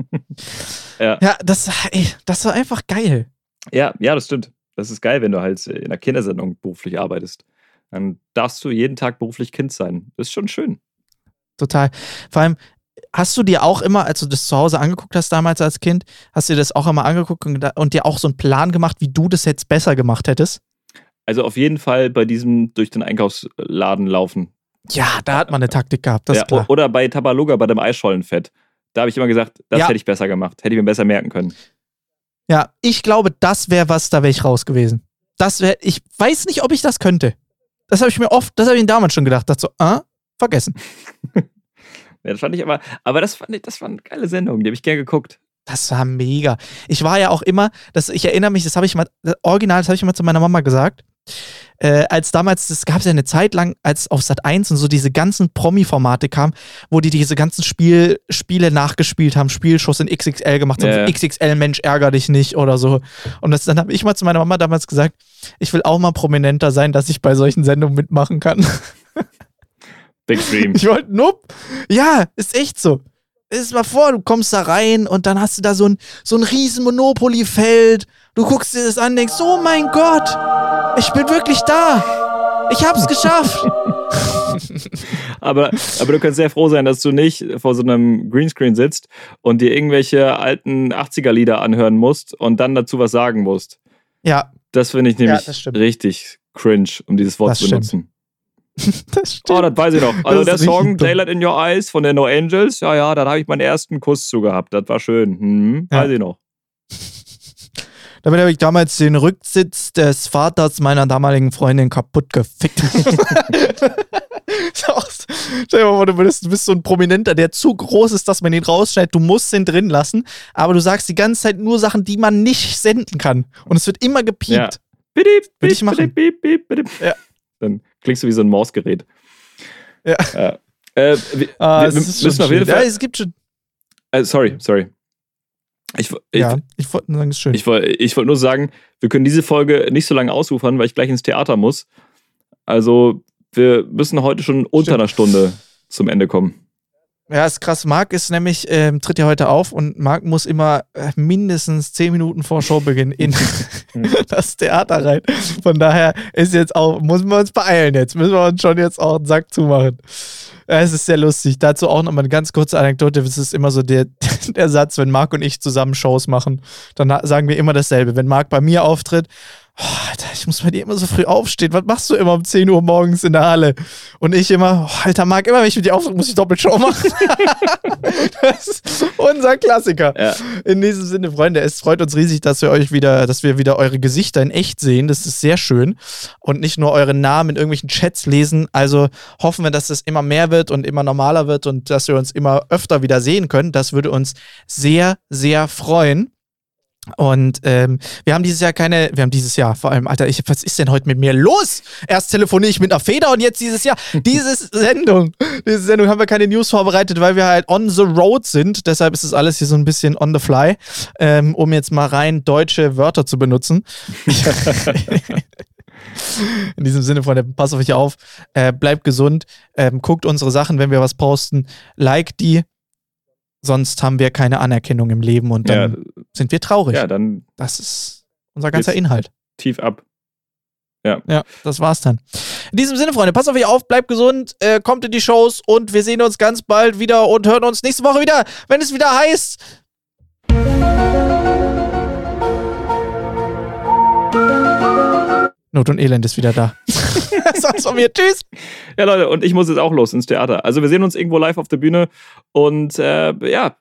ja, ja das, ey, das war einfach geil. Ja, ja, das stimmt. Das ist geil, wenn du halt in einer Kindersendung beruflich arbeitest. Dann darfst du jeden Tag beruflich Kind sein. Das ist schon schön. Total. Vor allem, hast du dir auch immer, als du das zu Hause angeguckt hast damals als Kind, hast du dir das auch immer angeguckt und, und dir auch so einen Plan gemacht, wie du das jetzt besser gemacht hättest? Also auf jeden Fall bei diesem durch den Einkaufsladen laufen. Ja, da hat man eine Taktik gehabt, das ja, ist klar. Oder bei Tabaluga, bei dem Eisschollenfett. Da habe ich immer gesagt, das ja. hätte ich besser gemacht. Hätte ich mir besser merken können. Ja, ich glaube, das wäre was, da wäre ich raus gewesen. Das wäre, ich weiß nicht, ob ich das könnte. Das habe ich mir oft, das habe ich damals schon gedacht. Dachte so, ah, vergessen. Ja, das fand ich aber, aber das fand ich, das war eine geile Sendung, die habe ich gern geguckt. Das war mega. Ich war ja auch immer, das, ich erinnere mich, das habe ich mal, das Original, das habe ich mal zu meiner Mama gesagt. Äh, als damals, das gab es ja eine Zeit lang, als auf Sat eins und so diese ganzen Promi-Formate kamen, wo die diese ganzen Spiel, Spiele nachgespielt haben, Spielschuss in X X L gemacht haben, ja, ja. X X L, Mensch, ärger dich nicht oder so. Und das, dann habe ich mal zu meiner Mama damals gesagt, ich will auch mal prominenter sein, dass ich bei solchen Sendungen mitmachen kann. Big Dream. Ich wollte, nope. Ja, ist echt so. Stell dir mal vor, du kommst da rein und dann hast du da so ein, so ein riesen Monopoly-Feld. Du guckst dir das an und denkst, oh mein Gott, ich bin wirklich da. Ich hab's geschafft. aber, aber du kannst sehr froh sein, dass du nicht vor so einem Greenscreen sitzt und dir irgendwelche alten achtziger-Lieder anhören musst und dann dazu was sagen musst. Ja. Das finde ich nämlich ja, richtig cringe, um dieses Wort das zu benutzen. Stimmt. Das stimmt. Oh, das weiß ich noch. Also das der Song Daylight in Your Eyes von den No Angels, ja, ja, da habe ich meinen ersten Kuss zu gehabt. Das war schön. Hm, ja. Weiß ich noch. Damit habe ich damals den Rücksitz des Vaters meiner damaligen Freundin kaputt gefickt. Stell dir mal vor, du bist so ein Prominenter, der zu groß ist, dass man ihn rausschneidet. Du musst ihn drin lassen, aber du sagst die ganze Zeit nur Sachen, die man nicht senden kann. Und es wird immer gepiept. Ja. Bidip, bidip, bidip, bidip, bidip, bidip. Ja. Dann klingst du wie so ein Mausgerät. Ja. Äh, äh, wir, ah, wir, wir müssen auf jeden Fall. Ja, es gibt schon. Äh, sorry, sorry. Ich, ich, ja, ich wollte nur sagen, es ist schön. Ich, ich wollte nur sagen, wir können diese Folge nicht so lange ausufern, weil ich gleich ins Theater muss. Also, wir müssen heute schon unter Stimmt. einer Stunde zum Ende kommen. Ja, ist krass. Marc ist nämlich, ähm, tritt ja heute auf und Marc muss immer äh, mindestens zehn Minuten vor Showbeginn in das Theater rein. Von daher ist jetzt auch, müssen wir uns beeilen jetzt. Müssen wir uns schon jetzt auch einen Sack zumachen. Ja, es ist sehr lustig. Dazu auch nochmal eine ganz kurze Anekdote. Es ist immer so der, der Satz, wenn Marc und ich zusammen Shows machen, dann sagen wir immer dasselbe. Wenn Marc bei mir auftritt, oh, Alter, ich muss bei dir immer so früh aufstehen. Was machst du immer um zehn Uhr morgens in der Halle? Und ich immer, oh, Alter, Marc, immer wenn ich mit dir auftritt, muss ich Doppelshow machen. Das ist unser Klassiker. Ja. In diesem Sinne, Freunde, es freut uns riesig, dass wir euch wieder, dass wir wieder eure Gesichter in echt sehen. Das ist sehr schön. Und nicht nur eure Namen in irgendwelchen Chats lesen. Also hoffen wir, dass das immer mehr wird und immer normaler wird und dass wir uns immer öfter wieder sehen können. Das würde uns sehr, sehr freuen. Und ähm, wir haben dieses Jahr keine, wir haben dieses Jahr vor allem, Alter, ich, was ist denn heute mit mir los? Erst telefoniere ich mit einer Feder und jetzt dieses Jahr, diese Sendung, diese Sendung haben wir keine News vorbereitet, weil wir halt on the road sind, deshalb ist es alles hier so ein bisschen on the fly, ähm, um jetzt mal rein deutsche Wörter zu benutzen. In diesem Sinne, Freunde, passt auf euch auf, äh, bleibt gesund, ähm, guckt unsere Sachen, wenn wir was posten, liked die. Sonst haben wir keine Anerkennung im Leben und dann ja, sind wir traurig. Ja, dann. Das ist unser ganzer Inhalt. Tief ab. Ja. Ja, das war's dann. In diesem Sinne, Freunde, passt auf euch auf, bleibt gesund, äh, kommt in die Shows und wir sehen uns ganz bald wieder und hören uns nächste Woche wieder, wenn es wieder heißt. Not und Elend ist wieder da. Das war's von mir. Tschüss. Ja, Leute, und ich muss jetzt auch los ins Theater. Also wir sehen uns irgendwo live auf der Bühne und äh, ja,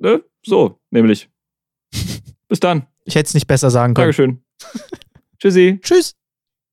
ne? So, nämlich. Bis dann. Ich hätte es nicht besser sagen können. Dankeschön. Tschüssi. Tschüss.